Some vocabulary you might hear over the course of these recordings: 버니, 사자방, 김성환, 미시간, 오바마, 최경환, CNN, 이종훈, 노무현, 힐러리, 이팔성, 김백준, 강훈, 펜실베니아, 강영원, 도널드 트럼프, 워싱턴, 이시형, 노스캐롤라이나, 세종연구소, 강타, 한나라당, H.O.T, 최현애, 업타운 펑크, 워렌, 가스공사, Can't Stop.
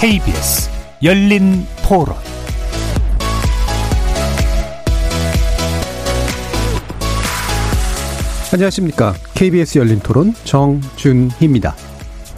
KBS 열린 토론. 안녕하십니까. KBS 열린 토론 정준희입니다.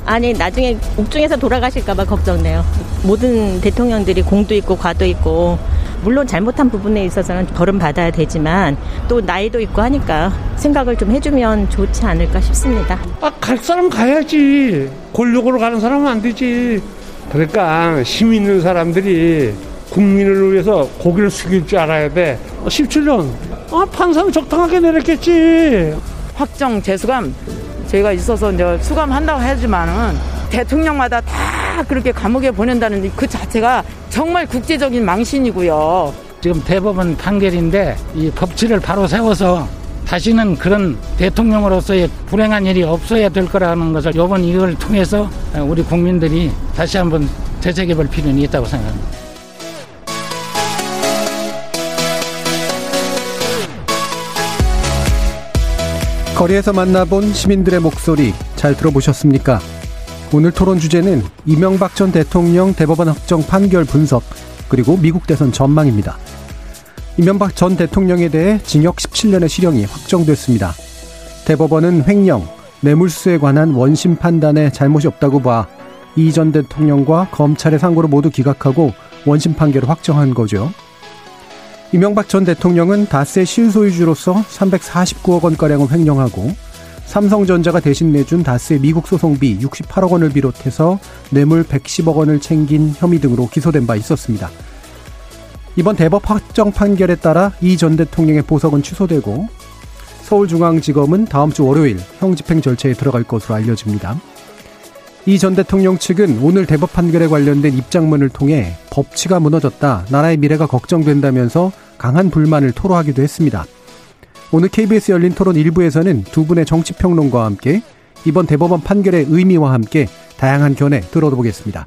아니, 나중에 옥중에서 돌아가실까봐 걱정돼요. 모든 대통령들이 공도 있고 과도 있고, 물론 잘못한 부분에 있어서는 벌은 받아야 되지만 또 나이도 있고 하니까 생각을 좀 해주면 좋지 않을까 싶습니다. 아, 갈 사람 가야지. 권력으로 가는 사람은 안 되지. 그러니까 힘 있는 사람들이 국민을 위해서 고개를 숙일 줄 알아야 돼. 17년. 아, 판사는 적당하게 내렸겠지. 확정 재수감 저희가 있어서 이제 수감한다고 하지만은 대통령마다 다 그렇게 감옥에 보낸다는 그 자체가 정말 국제적인 망신이고요. 지금 대법원 판결인데 이 법치를 바로 세워서 다시는 그런 대통령으로서의 불행한 일이 없어야 될 거라는 것을 이번 이걸 통해서 우리 국민들이 다시 한번 되새겨 볼 필요는 있다고 생각합니다. 거리에서 만나본 시민들의 목소리 잘 들어보셨습니까? 오늘 토론 주제는 이명박 전 대통령 대법원 확정 판결 분석, 그리고 미국 대선 전망입니다. 이명박 전 대통령에 대해 징역 17년의 실형이 확정됐습니다. 대법원은 횡령, 뇌물수수에 관한 원심 판단에 잘못이 없다고 봐 이 전 대통령과 검찰의 상고로 모두 기각하고 원심 판결을 확정한 거죠. 이명박 전 대통령은 다스의 실소유주로서 349억 원가량을 횡령하고, 삼성전자가 대신 내준 다스의 미국 소송비 68억 원을 비롯해서 뇌물 110억 원을 챙긴 혐의 등으로 기소된 바 있었습니다. 이번 대법 확정 판결에 따라 이 전 대통령의 보석은 취소되고, 서울중앙지검은 다음 주 월요일 형집행 절차에 들어갈 것으로 알려집니다. 이 전 대통령 측은 오늘 대법 판결에 관련된 입장문을 통해 법치가 무너졌다, 나라의 미래가 걱정된다면서 강한 불만을 토로하기도 했습니다. 오늘 KBS 열린 토론 1부에서는 두 분의 정치평론가와 함께 이번 대법원 판결의 의미와 함께 다양한 견해 들어보겠습니다.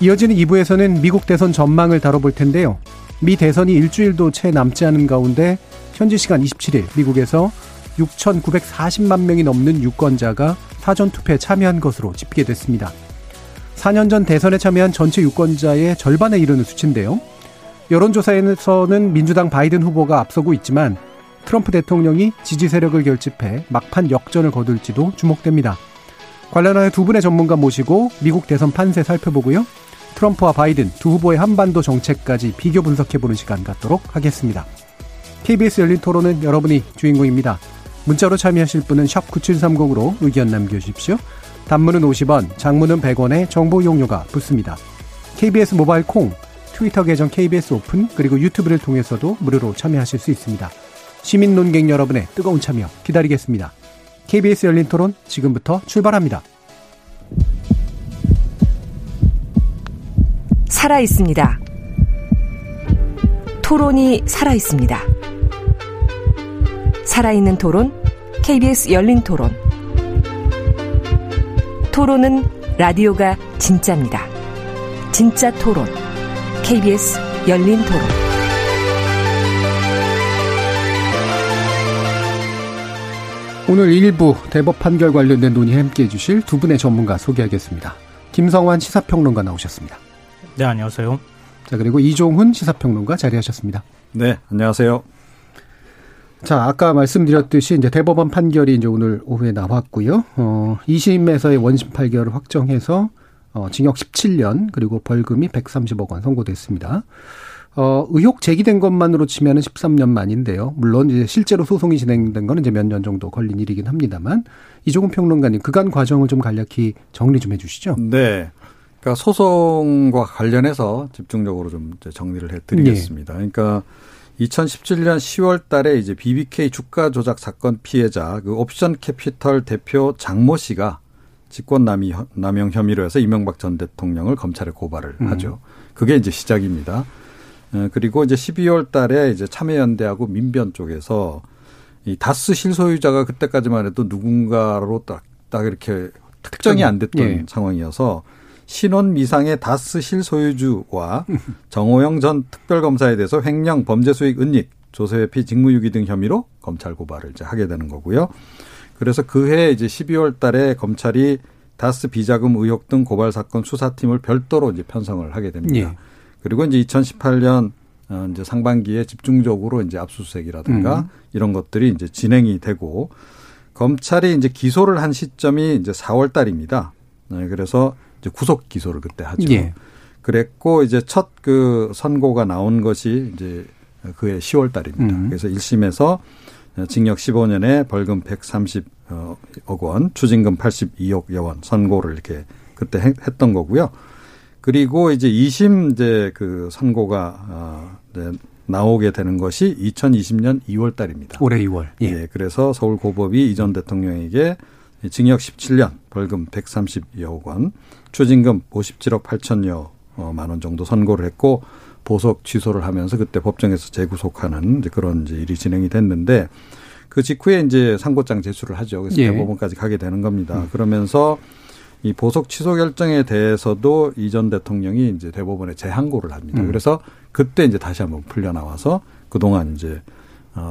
이어지는 2부에서는 미국 대선 전망을 다뤄볼 텐데요. 미 대선이 일주일도 채 남지 않은 가운데 현지 시간 27일 미국에서 6,940만 명이 넘는 유권자가 사전투표에 참여한 것으로 집계됐습니다. 4년 전 대선에 참여한 전체 유권자의 절반에 이르는 수치인데요. 여론조사에서는 민주당 바이든 후보가 앞서고 있지만 트럼프 대통령이 지지 세력을 결집해 막판 역전을 거둘지도 주목됩니다. 관련하여 두 분의 전문가 모시고 미국 대선 판세 살펴보고요. 트럼프와 바이든 두 후보의 한반도 정책까지 비교 분석해보는 시간 갖도록 하겠습니다. KBS 열린 토론은 여러분이 주인공입니다. 문자로 참여하실 분은 샵 9730으로 의견 남겨주십시오. 단문은 50원, 장문은 100원에 정보 이용료가 붙습니다. KBS 모바일 콩, 트위터 계정 KBS 오픈, 그리고 유튜브를 통해서도 무료로 참여하실 수 있습니다. 시민 논객 여러분의 뜨거운 참여 기다리겠습니다. KBS 열린 토론 지금부터 출발합니다. 살아있습니다. 토론이 살아있습니다. 살아있는 토론, KBS 열린 토론. 토론은 라디오가 진짜입니다. 진짜 토론, KBS 열린 토론. 오늘 1부 대법 판결 관련된 논의에 함께해 주실 두 분의 전문가 소개하겠습니다. 김성환 시사평론가 나오셨습니다. 네, 안녕하세요. 자, 그리고 이종훈 시사평론가 자리하셨습니다. 네, 안녕하세요. 자, 아까 말씀드렸듯이 이제 대법원 판결이 이제 오늘 오후에 나왔고요. 2심에서의 원심 판결을 확정해서 징역 17년, 그리고 벌금이 130억 원 선고됐습니다. 의혹 제기된 것만으로 치면은 13년 만인데요. 물론 이제 실제로 소송이 진행된 건 이제 몇 년 정도 걸린 일이긴 합니다만, 이종훈 평론가님, 그간 과정을 좀 간략히 정리 좀 해주시죠. 네, 그러니까 소송과 관련해서 집중적으로 좀 정리를 해드리겠습니다. 네. 그러니까 2017년 10월달에 이제 BBK 주가 조작 사건 피해자 그 옵션 캐피털 대표 장모 씨가 직권남용 혐의로 해서 이명박 전 대통령을 검찰에 고발을 하죠. 그게 이제 시작입니다. 그리고 이제 12월 달에 이제 참여연대하고 민변 쪽에서 이 다스 실소유자가 그때까지만 해도 누군가로 딱 이렇게 특정이 안 됐던 상황이어서 신원 미상의 다스 실소유주와 정호영 전 특별검사에 대해서 횡령, 범죄수익 은닉, 조세회피, 직무유기 등 혐의로 검찰 고발을 이제 하게 되는 거고요. 그래서 그해 이제 12월 달에 검찰이 다스 비자금 의혹 등 고발 사건 수사팀을 별도로 이제 편성을 하게 됩니다. 예. 그리고 이제 2018년 이제 상반기에 집중적으로 이제 압수수색이라든가 이런 것들이 이제 진행이 되고 검찰이 이제 기소를 한 시점이 이제 4월 달입니다. 그래서 이제 구속 기소를 그때 하죠. 예. 그랬고 이제 첫 그 선고가 나온 것이 이제 그해 10월 달입니다. 그래서 1심에서 징역 15년에 벌금 130억 원, 추징금 82억 여원 선고를 이렇게 그때 했던 거고요. 그리고 이제 2심 이제 그 선고가 나오게 되는 것이 2020년 2월 달입니다. 올해 2월. 예. 예. 그래서 서울 고법이 이 전 대통령에게 징역 17년, 벌금 130여억 원, 추징금 57억 8천여만 원 정도 선고를 했고 보석 취소를 하면서 그때 법정에서 재구속하는 이제 그런 이제 일이 진행이 됐는데 그 직후에 이제 상고장 제출을 하죠. 그래서 예. 대법원까지 가게 되는 겁니다. 그러면서 이 보석 취소 결정에 대해서도 이 전 대통령이 이제 대법원에 재항고를 합니다. 그래서 그때 이제 다시 한번 풀려 나와서 그동안 이제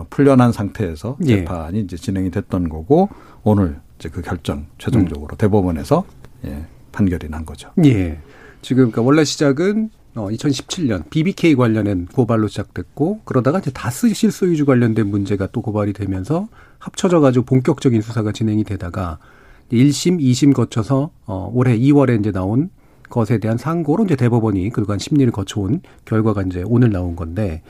풀려난 상태에서 재판이 예. 이제 진행이 됐던 거고 오늘 이제 그 결정 최종적으로 대법원에서 예, 판결이 난 거죠. 예. 지금 그러니까 원래 시작은 2017년 BBK 관련된 고발로 시작됐고 그러다가 이제 다스 실소유주 관련된 문제가 또 고발이 되면서 합쳐져 가지고 본격적인 수사가 진행이 되다가 1심, 2심 거쳐서 올해 2월에 이제 나온 것에 대한 상고로 이제 대법원이 그간 심리를 거쳐온 결과가 이제 오늘 나온 건데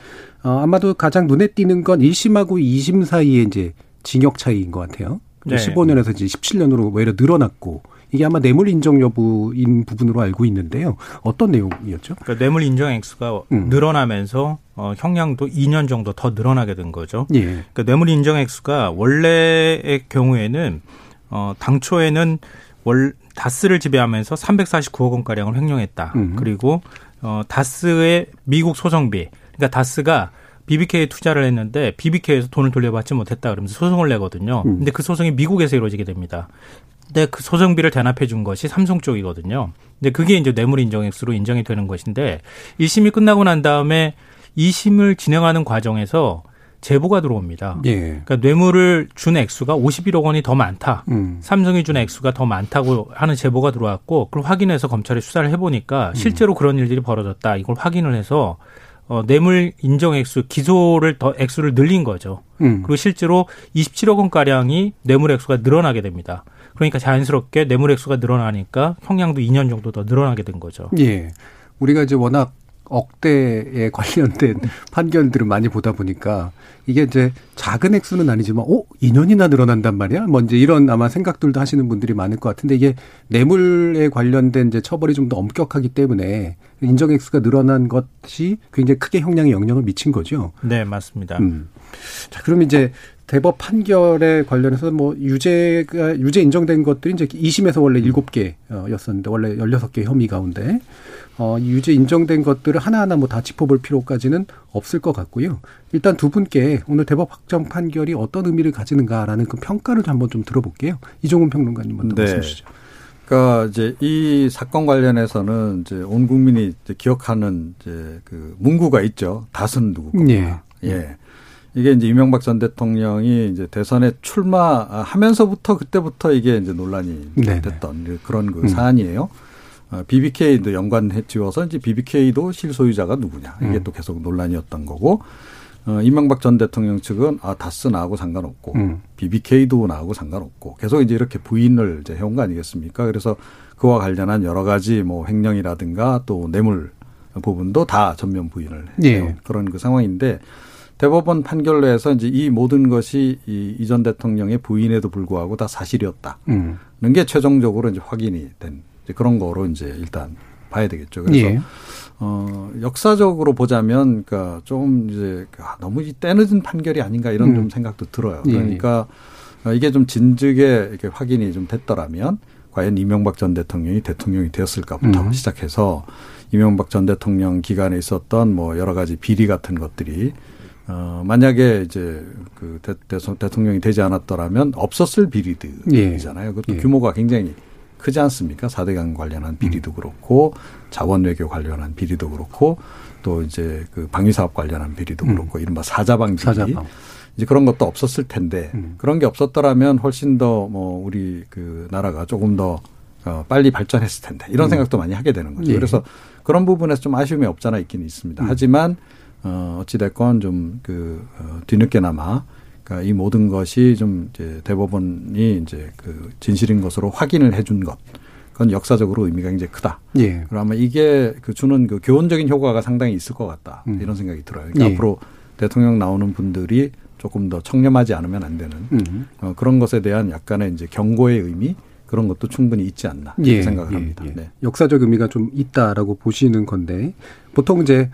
아마도 가장 눈에 띄는 건 1심하고 2심 사이에 이제 징역 차이인 것 같아요. 네. 15년에서 이제 17년으로 오히려 늘어났고 이게 아마 뇌물 인정 여부인 부분으로 알고 있는데요. 어떤 내용이었죠? 그러니까 뇌물 인정 액수가 늘어나면서 형량도 2년 정도 더 늘어나게 된 거죠. 예. 그러니까 뇌물 인정 액수가 원래의 경우에는 당초에는 다스를 지배하면서 349억 원가량을 횡령했다. 그리고 다스의 미국 소송비. 그러니까 다스가 BBK에 투자를 했는데 BBK에서 돈을 돌려받지 못했다 그러면서 소송을 내거든요. 근데 그 소송이 미국에서 이루어지게 됩니다. 근데 그 소송비를 대납해 준 것이 삼성 쪽이거든요. 근데 그게 이제 뇌물 인정액수로 인정이 되는 것인데 1심이 끝나고 난 다음에 2심을 진행하는 과정에서 제보가 들어옵니다. 예. 그러니까 뇌물을 준 액수가 51억 원이 더 많다. 삼성이 준 액수가 더 많다고 하는 제보가 들어왔고 그걸 확인해서 검찰이 수사를 해보니까 실제로 그런 일들이 벌어졌다. 이걸 확인을 해서 뇌물 인정 액수 기소를 더 액수를 늘린 거죠. 그리고 실제로 27억 원 가량이 뇌물 액수가 늘어나게 됩니다. 그러니까 자연스럽게 뇌물 액수가 늘어나니까 형량도 2년 정도 더 늘어나게 된 거죠. 예, 우리가 이제 워낙 억대에 관련된 판결들을 많이 보다 보니까 이게 이제 작은 액수는 아니지만 2년이나 늘어난단 말이야? 뭐 이제 이런 아마 생각들도 하시는 분들이 많을 것 같은데 이게 뇌물에 관련된 이제 처벌이 좀 더 엄격하기 때문에 인정 액수가 늘어난 것이 굉장히 크게 형량에 영향을 미친 거죠. 네, 맞습니다. 자, 그럼 이제 대법 판결에 관련해서 뭐 유죄 인정된 것들이 이제 2심에서 원래 7개였었는데 원래 16개 혐의 가운데 유죄 인정된 것들을 하나하나 뭐 다 짚어볼 필요까지는 없을 것 같고요. 일단 두 분께 오늘 대법 확정 판결이 어떤 의미를 가지는가라는 그 평가를 한번 좀 들어볼게요. 이종훈 평론가님 먼저 네. 말씀해 주시죠. 그러니까 이제 이 사건 관련해서는 이제 온 국민이 이제 기억하는 이제 그 문구가 있죠. 다스는 누구구나. 예. 예. 이게 이제 이명박 전 대통령이 이제 대선에 출마하면서부터 그때부터 이게 이제 논란이 네네. 됐던 그런 그 사안이에요. BBK도 연관해 지워서 이제 BBK도 실소유자가 누구냐. 이게 또 계속 논란이었던 거고. 이명박 전 대통령 측은 다스 나하고 상관없고 BBK도 나하고 상관없고 계속 이제 이렇게 부인을 이제 해온 거 아니겠습니까? 그래서 그와 관련한 여러 가지 뭐 횡령이라든가 또 뇌물 부분도 다 전면 부인을 해온 예. 그런 그 상황인데 대법원 판결로 해서 이제 이 모든 것이 이 전 대통령의 부인에도 불구하고 다 사실이었다는 게 최종적으로 이제 확인이 된 이제 그런 거로 이제 일단 봐야 되겠죠. 그래서 예. 역사적으로 보자면 그러니까 좀 이제 너무 이 때늦은 판결이 아닌가 이런 좀 생각도 들어요. 그러니까 예. 이게 좀 진즉에 이렇게 확인이 좀 됐더라면 과연 이명박 전 대통령이 대통령이 되었을까부터 시작해서 이명박 전 대통령 기간에 있었던 뭐 여러 가지 비리 같은 것들이 만약에 이제 그 대통령이 되지 않았더라면 없었을 비리들이잖아요. 예. 그것도 예. 규모가 굉장히 크지 않습니까? 4대강 관련한 비리도 그렇고 자원 외교 관련한 비리도 그렇고 또 이제 그 방위 사업 관련한 비리도 그렇고 이른바 사자방 비리 이제 그런 것도 없었을 텐데 그런 게 없었더라면 훨씬 더 뭐 우리 그 나라가 조금 더 빨리 발전했을 텐데 이런 생각도 많이 하게 되는 거죠. 예. 그래서 그런 부분에서 좀 아쉬움이 없잖아 있긴 있습니다. 하지만 어찌됐건 좀 뒤늦게나마 그러니까 이 모든 것이 좀 이제 대법원이 이제 그 진실인 것으로 확인을 해준 것, 그건 역사적으로 의미가 굉장히 크다. 예. 그리고 아마 이게 그 주는 그 교훈적인 효과가 상당히 있을 것 같다. 이런 생각이 들어요. 그러니까 예. 앞으로 대통령 나오는 분들이 조금 더 청렴하지 않으면 안 되는 그런 것에 대한 약간의 이제 경고의 의미. 그런 것도 충분히 있지 않나 예, 생각을 합니다. 예, 예. 네. 역사적 의미가 좀 있다라고 보시는 건데 보통 이제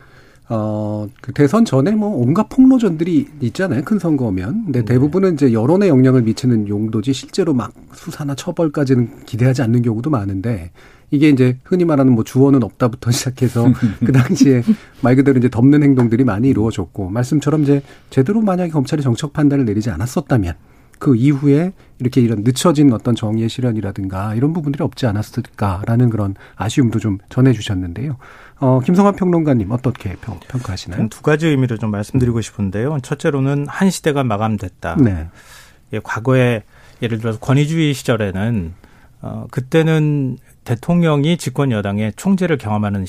그 대선 전에 뭐 온갖 폭로전들이 있잖아요. 큰 선거면. 근데 대부분은 이제 여론에 영향을 미치는 용도지 실제로 막 수사나 처벌까지는 기대하지 않는 경우도 많은데 이게 이제 흔히 말하는 뭐 주어는 없다부터 시작해서 그 당시에 말 그대로 이제 덮는 행동들이 많이 이루어졌고 말씀처럼 이제 제대로 만약에 검찰이 정책 판단을 내리지 않았었다면 그 이후에 이렇게 이런 늦춰진 어떤 정의의 실현이라든가 이런 부분들이 없지 않았을까라는 그런 아쉬움도 좀 전해주셨는데요. 김성환 평론가님 어떻게 평가하시나요? 두 가지 의미로 좀 말씀드리고 싶은데요. 첫째로는 한 시대가 마감됐다. 네. 예, 과거에 예를 들어서 권위주의 시절에는 그때는 대통령이 집권 여당의 총재를 경험하는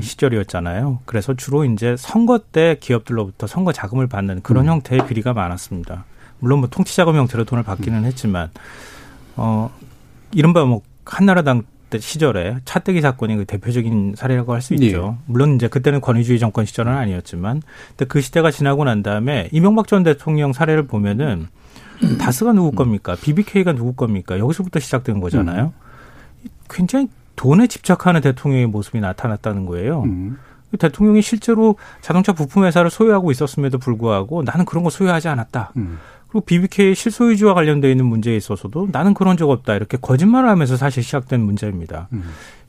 시절이었잖아요. 그래서 주로 이제 선거 때 기업들로부터 선거 자금을 받는 그런 형태의 비리가 많았습니다. 물론 뭐 통치자금 형태로 돈을 받기는 했지만 이른바 뭐 한나라당 때 시절에 차떼기 사건이 그 대표적인 사례라고 할 수 있죠. 예. 물론 이제 그때는 권위주의 정권 시절은 아니었지만 근데 그 시대가 지나고 난 다음에 이명박 전 대통령 사례를 보면은 다스가 누구 겁니까? BBK가 누구 겁니까? 여기서부터 시작된 거잖아요. 굉장히 돈에 집착하는 대통령의 모습이 나타났다는 거예요. 대통령이 실제로 자동차 부품 회사를 소유하고 있었음에도 불구하고 나는 그런 거 소유하지 않았다. 그리고 BBK 실소유주와 관련되어 있는 문제에 있어서도 나는 그런 적 없다. 이렇게 거짓말을 하면서 사실 시작된 문제입니다.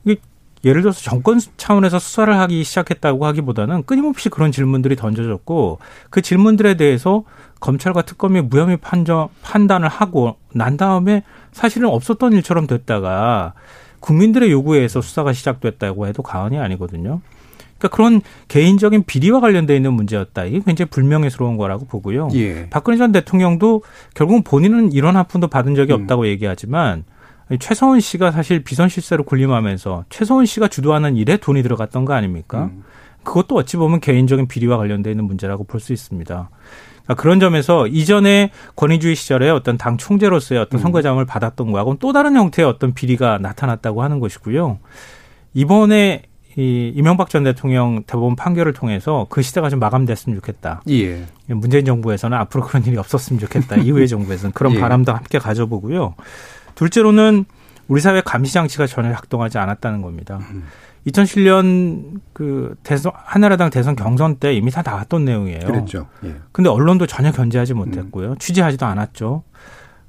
이게 예를 들어서 정권 차원에서 수사를 하기 시작했다고 하기보다는 끊임없이 그런 질문들이 던져졌고 그 질문들에 대해서 검찰과 특검이 무혐의 판단을 하고 난 다음에 사실은 없었던 일처럼 됐다가 국민들의 요구에 의해서 수사가 시작됐다고 해도 과언이 아니거든요. 그러니까 그런 개인적인 비리와 관련되어 있는 문제였다. 이게 굉장히 불명예스러운 거라고 보고요. 예. 박근혜 전 대통령도 결국 본인은 이런 한 푼도 받은 적이 없다고 얘기하지만 최서훈 씨가 사실 비선실세로 군림하면서 최서훈 씨가 주도하는 일에 돈이 들어갔던 거 아닙니까? 그것도 어찌 보면 개인적인 비리와 관련되어 있는 문제라고 볼 수 있습니다. 그러니까 그런 점에서 이전에 권위주의 시절에 어떤 당 총재로서의 어떤 선거자금을 받았던 거하고는 또 다른 형태의 어떤 비리가 나타났다고 하는 것이고요. 이번에 이명박 전 대통령 대법원 판결을 통해서 그 시대가 좀 마감됐으면 좋겠다. 예. 문재인 정부에서는 앞으로 그런 일이 없었으면 좋겠다. 이후의 정부에서는 그런 예. 바람도 함께 가져보고요. 둘째로는 우리 사회 감시장치가 전혀 작동하지 않았다는 겁니다. 2007년 그 대선 한나라당 대선 경선 때 이미 다 나왔던 내용이에요. 그랬죠. 예. 근데 언론도 전혀 견제하지 못했고요. 취재하지도 않았죠.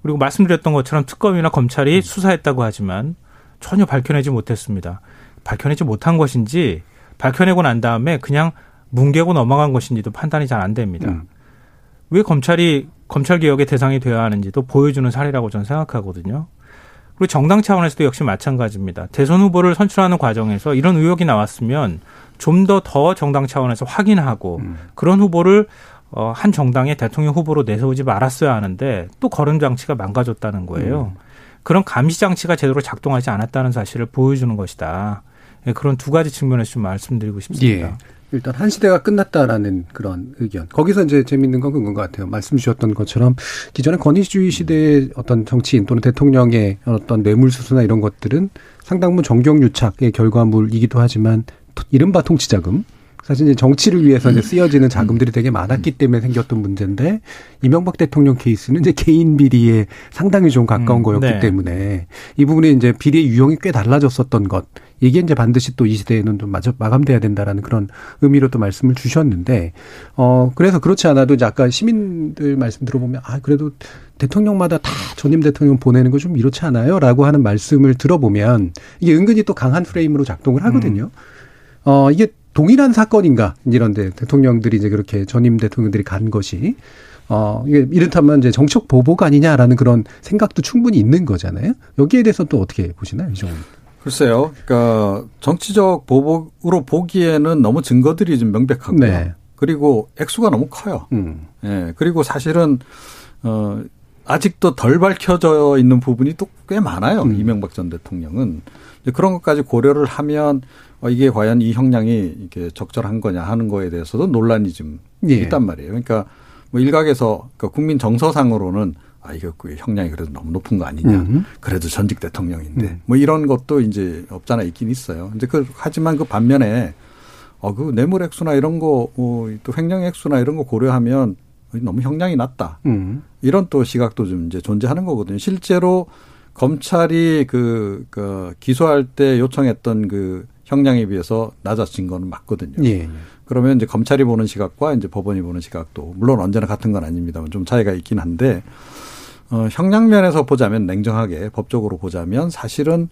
그리고 말씀드렸던 것처럼 특검이나 검찰이 수사했다고 하지만 전혀 밝혀내지 못했습니다. 밝혀내지 못한 것인지 밝혀내고 난 다음에 그냥 뭉개고 넘어간 것인지도 판단이 잘 안 됩니다. 왜 검찰이 검찰개혁의 대상이 되어야 하는지도 보여주는 사례라고 저는 생각하거든요. 그리고 정당 차원에서도 역시 마찬가지입니다. 대선 후보를 선출하는 과정에서 이런 의혹이 나왔으면 좀 더 정당 차원에서 확인하고 그런 후보를 한 정당의 대통령 후보로 내세우지 말았어야 하는데 또 거름 장치가 망가졌다는 거예요. 그런 감시 장치가 제대로 작동하지 않았다는 사실을 보여주는 것이다. 그런 두 가지 측면에서 좀 말씀드리고 싶습니다. 예, 일단 한 시대가 끝났다라는 그런 의견. 거기서 이제 재미있는 건 그건 것 같아요. 말씀 주셨던 것처럼 기존의 권위주의 시대의 어떤 정치인 또는 대통령의 어떤 뇌물수수나 이런 것들은 상당분 정경유착의 결과물이기도 하지만 이른바 통치자금. 사실 이제 정치를 위해서 이제 쓰여지는 자금들이 되게 많았기 때문에 생겼던 문제인데 이명박 대통령 케이스는 이제 개인 비리에 상당히 좀 가까운 거였기 네. 때문에 이 부분이 이제 비리의 유형이 꽤 달라졌었던 것 이게 이제 반드시 또 이 시대에는 좀 마감돼야 된다라는 그런 의미로 또 말씀을 주셨는데 그래서 그렇지 않아도 이제 아까 시민들 말씀 들어보면 아 그래도 대통령마다 다 전임 대통령 보내는 거 좀 이렇지 않아요라고 하는 말씀을 들어보면 이게 은근히 또 강한 프레임으로 작동을 하거든요. 이게 동일한 사건인가 이런데 대통령들이 이제 그렇게 전임 대통령들이 간 것이 이게 이렇다면 이제 정책 보복 아니냐라는 그런 생각도 충분히 있는 거잖아요. 여기에 대해서 또 어떻게 보시나요, 이종훈? 글쎄요. 그러니까 정치적 보복으로 보기에는 너무 증거들이 좀 명백하고요. 네. 그리고 액수가 너무 커요. 예. 그리고 사실은 아직도 덜 밝혀져 있는 부분이 또 꽤 많아요. 이명박 전 대통령은. 그런 것까지 고려를 하면 이게 과연 이 형량이 이게 적절한 거냐 하는 거에 대해서도 논란이 좀 있단 말이에요. 그러니까 뭐 일각에서 그러니까 국민 정서상으로는 아, 이거 형량이 그래도 너무 높은 거 아니냐. 그래도 전직 대통령인데. 뭐 이런 것도 이제 없잖아 있긴 있어요. 근데 하지만 그 반면에 그 뇌물 액수나 이런 거, 또 횡령 액수나 이런 거 고려하면 너무 형량이 낮다. 이런 또 시각도 좀 이제 존재하는 거거든요. 실제로 검찰이 그 기소할 때 요청했던 그 형량에 비해서 낮아진 건 맞거든요. 예. 그러면 이제 검찰이 보는 시각과 이제 법원이 보는 시각도 물론 언제나 같은 건 아닙니다만 좀 차이가 있긴 한데 형량 면에서 보자면 냉정하게 법적으로 보자면 사실은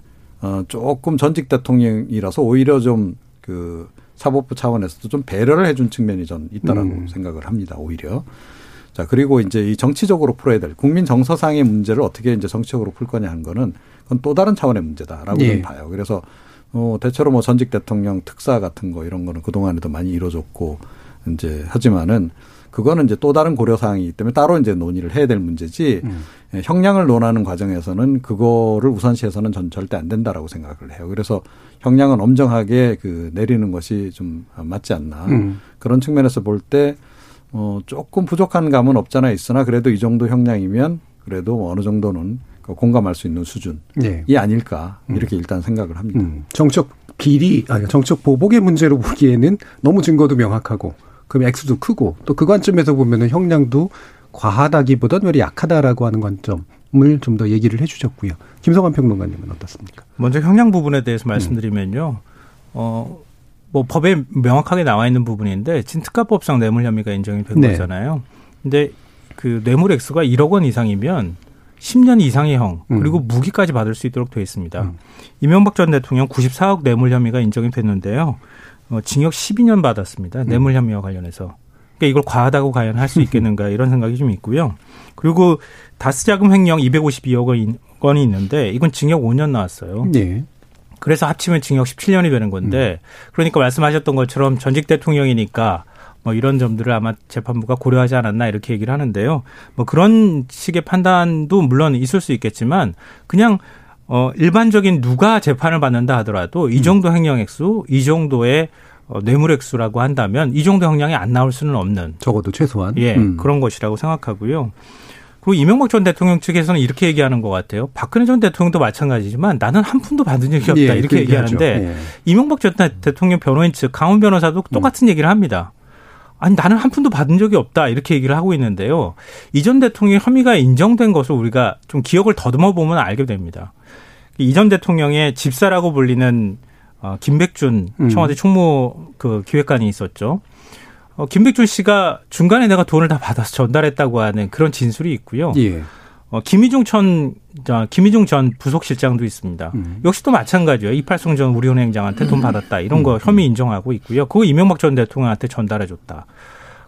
조금 전직 대통령이라서 오히려 좀 그 사법부 차원에서도 좀 배려를 해준 측면이 전 있다라고 생각을 합니다. 오히려. 자, 그리고 이제 이 정치적으로 풀어야 될 국민 정서상의 문제를 어떻게 이제 정치적으로 풀 거냐 하는 거는 그건 또 다른 차원의 문제다라고 예. 봐요. 그래서 대체로 뭐 전직 대통령 특사 같은 거 이런 거는 그동안에도 많이 이루어졌고 이제 하지만은 그거는 이제 또 다른 고려 사항이기 때문에 따로 이제 논의를 해야 될 문제지 형량을 논하는 과정에서는 그거를 우선시해서는 전 절대 안 된다라고 생각을 해요. 그래서 형량은 엄정하게 그 내리는 것이 좀 맞지 않나. 그런 측면에서 볼 때 조금 부족한 감은 없잖아 있으나 그래도 이 정도 형량이면 그래도 어느 정도는 공감할 수 있는 수준이 아닐까 이렇게 일단 생각을 합니다. 정적 비리, 아니 정적 보복의 문제로 보기에는 너무 증거도 명확하고 그럼 액수도 크고 또 그 관점에서 보면은 형량도 과하다기보다는 오히려 약하다라고 하는 관점을 좀 더 얘기를 해주셨고요. 김성환 평론가님은 어떻습니까? 먼저 형량 부분에 대해서 말씀드리면요, 뭐 법에 명확하게 나와 있는 부분인데 지금 특가법상 뇌물 혐의가 인정이 된 거잖아요. 근데 그 뇌물 액수가 1억 원 이상이면 10년 이상의 형 그리고 무기까지 받을 수 있도록 되어 있습니다. 이명박 전 대통령 94억 뇌물 혐의가 인정이 됐는데요. 징역 12년 받았습니다. 뇌물 혐의와 관련해서. 그러니까 이걸 과하다고 과연 할 수 있겠는가 이런 생각이 좀 있고요. 그리고 다스 자금 횡령 252억 원이 있는데 이건 징역 5년 나왔어요. 네. 그래서 합치면 징역 17년이 되는 건데 그러니까 말씀하셨던 것처럼 전직 대통령이니까 뭐 이런 점들을 아마 재판부가 고려하지 않았나 이렇게 얘기를 하는데요. 뭐 그런 식의 판단도 물론 있을 수 있겠지만 그냥 일반적인 누가 재판을 받는다 하더라도 이 정도 횡령액수, 이 정도의 뇌물액수라고 한다면 이 정도 형량이 안 나올 수는 없는. 적어도 최소한. 예, 그런 것이라고 생각하고요. 그리고 이명박 전 대통령 측에서는 이렇게 얘기하는 것 같아요. 박근혜 전 대통령도 마찬가지지만 나는 한 푼도 받은 적이 없다. 예, 이렇게 얘기하는데 예. 이명박 전 대통령 변호인 측 강훈 변호사도 똑같은 얘기를 합니다. 아니 나는 한 푼도 받은 적이 없다 이렇게 얘기를 하고 있는데요. 이 전 대통령의 혐의가 인정된 것을 우리가 좀 기억을 더듬어 보면 알게 됩니다. 이 전 대통령의 집사라고 불리는 김백준 청와대 총무 그 기획관이 있었죠. 김백준 씨가 중간에 내가 돈을 다 받아서 전달했다고 하는 그런 진술이 있고요. 예. 김희중 전 부속실장도 있습니다. 역시 또 마찬가지예요. 이팔성 전 우리은행장한테 돈 받았다. 이런 거 혐의 인정하고 있고요. 그거 이명박 전 대통령한테 전달해줬다.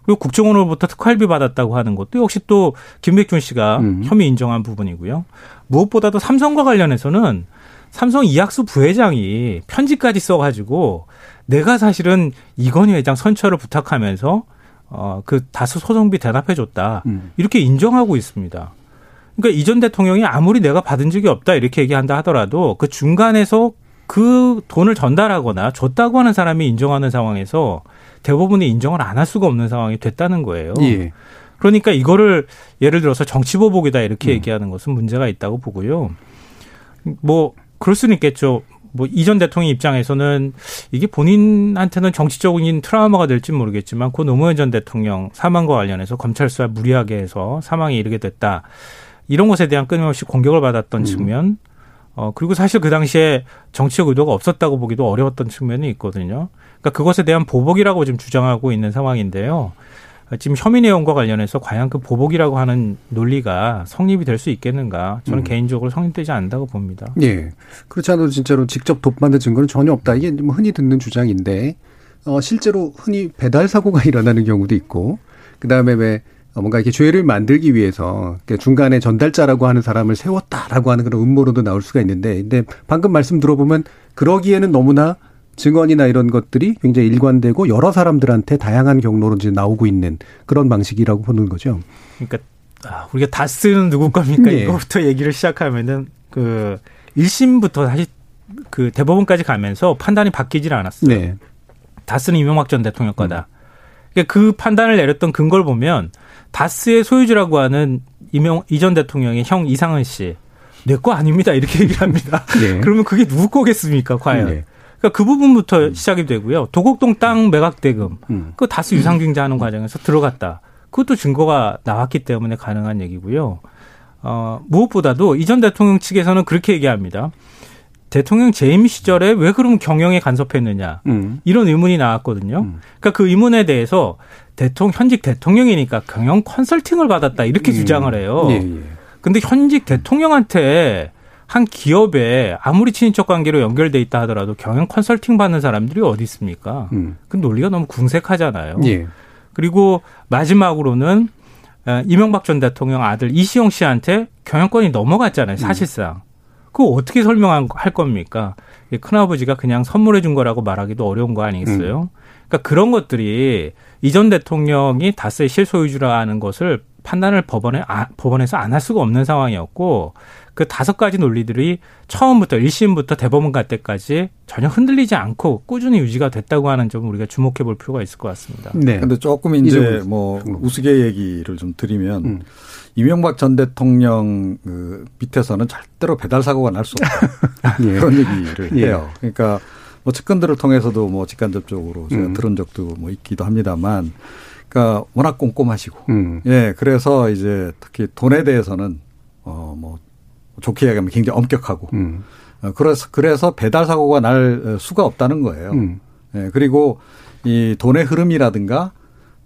그리고 국정원으로부터 특활비 받았다고 하는 것도 역시 또 김백준 씨가 혐의 인정한 부분이고요. 무엇보다도 삼성과 관련해서는 삼성 이학수 부회장이 편지까지 써가지고 내가 사실은 이건희 회장 선처를 부탁하면서 그 다스 소송비 대납해줬다. 이렇게 인정하고 있습니다. 그러니까 이 전 대통령이 아무리 내가 받은 적이 없다 이렇게 얘기한다 하더라도 그 중간에서 그 돈을 전달하거나 줬다고 하는 사람이 인정하는 상황에서 대부분이 인정을 안 할 수가 없는 상황이 됐다는 거예요. 예. 그러니까 이거를 예를 들어서 정치보복이다 이렇게 얘기하는 것은 문제가 있다고 보고요. 뭐 그럴 수는 있겠죠. 뭐 이 전 대통령 입장에서는 이게 본인한테는 정치적인 트라우마가 될지 모르겠지만 고 노무현 전 대통령 사망과 관련해서 검찰 수사 무리하게 해서 사망에 이르게 됐다. 이런 것에 대한 끊임없이 공격을 받았던 측면, 그리고 사실 그 당시에 정치적 의도가 없었다고 보기도 어려웠던 측면이 있거든요. 그러니까 그것에 대한 보복이라고 지금 주장하고 있는 상황인데요. 지금 혐의 내용과 관련해서 과연 그 보복이라고 하는 논리가 성립이 될 수 있겠는가? 저는 개인적으로 성립되지 않는다고 봅니다. 예. 그렇지 않아도 진짜로 직접 돕받는 증거는 전혀 없다. 이게 뭐 흔히 듣는 주장인데, 실제로 흔히 배달 사고가 일어나는 경우도 있고, 그 다음에 왜 뭔가 이렇게 죄를 만들기 위해서 중간에 전달자라고 하는 사람을 세웠다라고 하는 그런 음모론도 나올 수가 있는데, 근데 방금 말씀 들어보면 그러기에는 너무나 증언이나 이런 것들이 굉장히 일관되고 여러 사람들한테 다양한 경로로 이제 나오고 있는 그런 방식이라고 보는 거죠. 그러니까 우리가 다스는 누구 겁니까? 네. 이거부터 얘기를 시작하면은 그 1심부터 다시 그 대법원까지 가면서 판단이 바뀌질 않았어요. 네. 다스는 이명박 전 대통령 거다. 그러니까 그 판단을 내렸던 근거를 보면 다스의 소유주라고 하는 이전 대통령의 형 이상은 씨, 내 거 아닙니다 이렇게 얘기를 합니다. 네. 그러면 그게 누구 거겠습니까 과연. 네. 그러니까 그 부분부터 시작이 되고요. 도곡동 땅 매각 대금, 그 다스 유상증자하는 과정에서 들어갔다. 그것도 증거가 나왔기 때문에 가능한 얘기고요. 무엇보다도 이전 대통령 측에서는 그렇게 얘기합니다. 대통령 재임 시절에 왜 그럼 경영에 간섭했느냐. 이런 의문이 나왔거든요. 그러니까 그 의문에 대해서 현직 대통령이니까 경영 컨설팅을 받았다 이렇게 주장을 해요. 그런데 현직 대통령한테 한 기업에 아무리 친인척 관계로 연결돼 있다 하더라도 경영 컨설팅 받는 사람들이 어디 있습니까? 그 논리가 너무 궁색하잖아요. 예. 그리고 마지막으로는 이명박 전 대통령 아들 이시형 씨한테 경영권이 넘어갔잖아요. 사실상. 그거 어떻게 설명할 겁니까? 큰아버지가 그냥 선물해 준 거라고 말하기도 어려운 거 아니겠어요? 그러니까 그런 것들이 이전 대통령이 다스의 실소유주라는 것을 판단을 법원에서 안 할 수가 없는 상황이었고 그 5가지 논리들이 처음부터 1심부터 대법원 갈 때까지 전혀 흔들리지 않고 꾸준히 유지가 됐다고 하는 점 우리가 주목해 볼 필요가 있을 것 같습니다. 네. 근데 조금 이제 뭐 우스개 얘기를 좀 드리면 이명박 전 대통령 그 밑에서는 절대로 배달 사고가 날 수 없다. 예. 그런 얘기를 해요. 그러니까 뭐 측근들을 통해서도 뭐 직간접적으로 제가 들은 적도 뭐 있기도 합니다만 그러니까 워낙 꼼꼼하시고 예. 그래서 이제 특히 돈에 대해서는 뭐 좋게 얘기하면 굉장히 엄격하고 그래서 배달 사고가 날 수가 없다는 거예요. 예, 그리고 이 돈의 흐름이라든가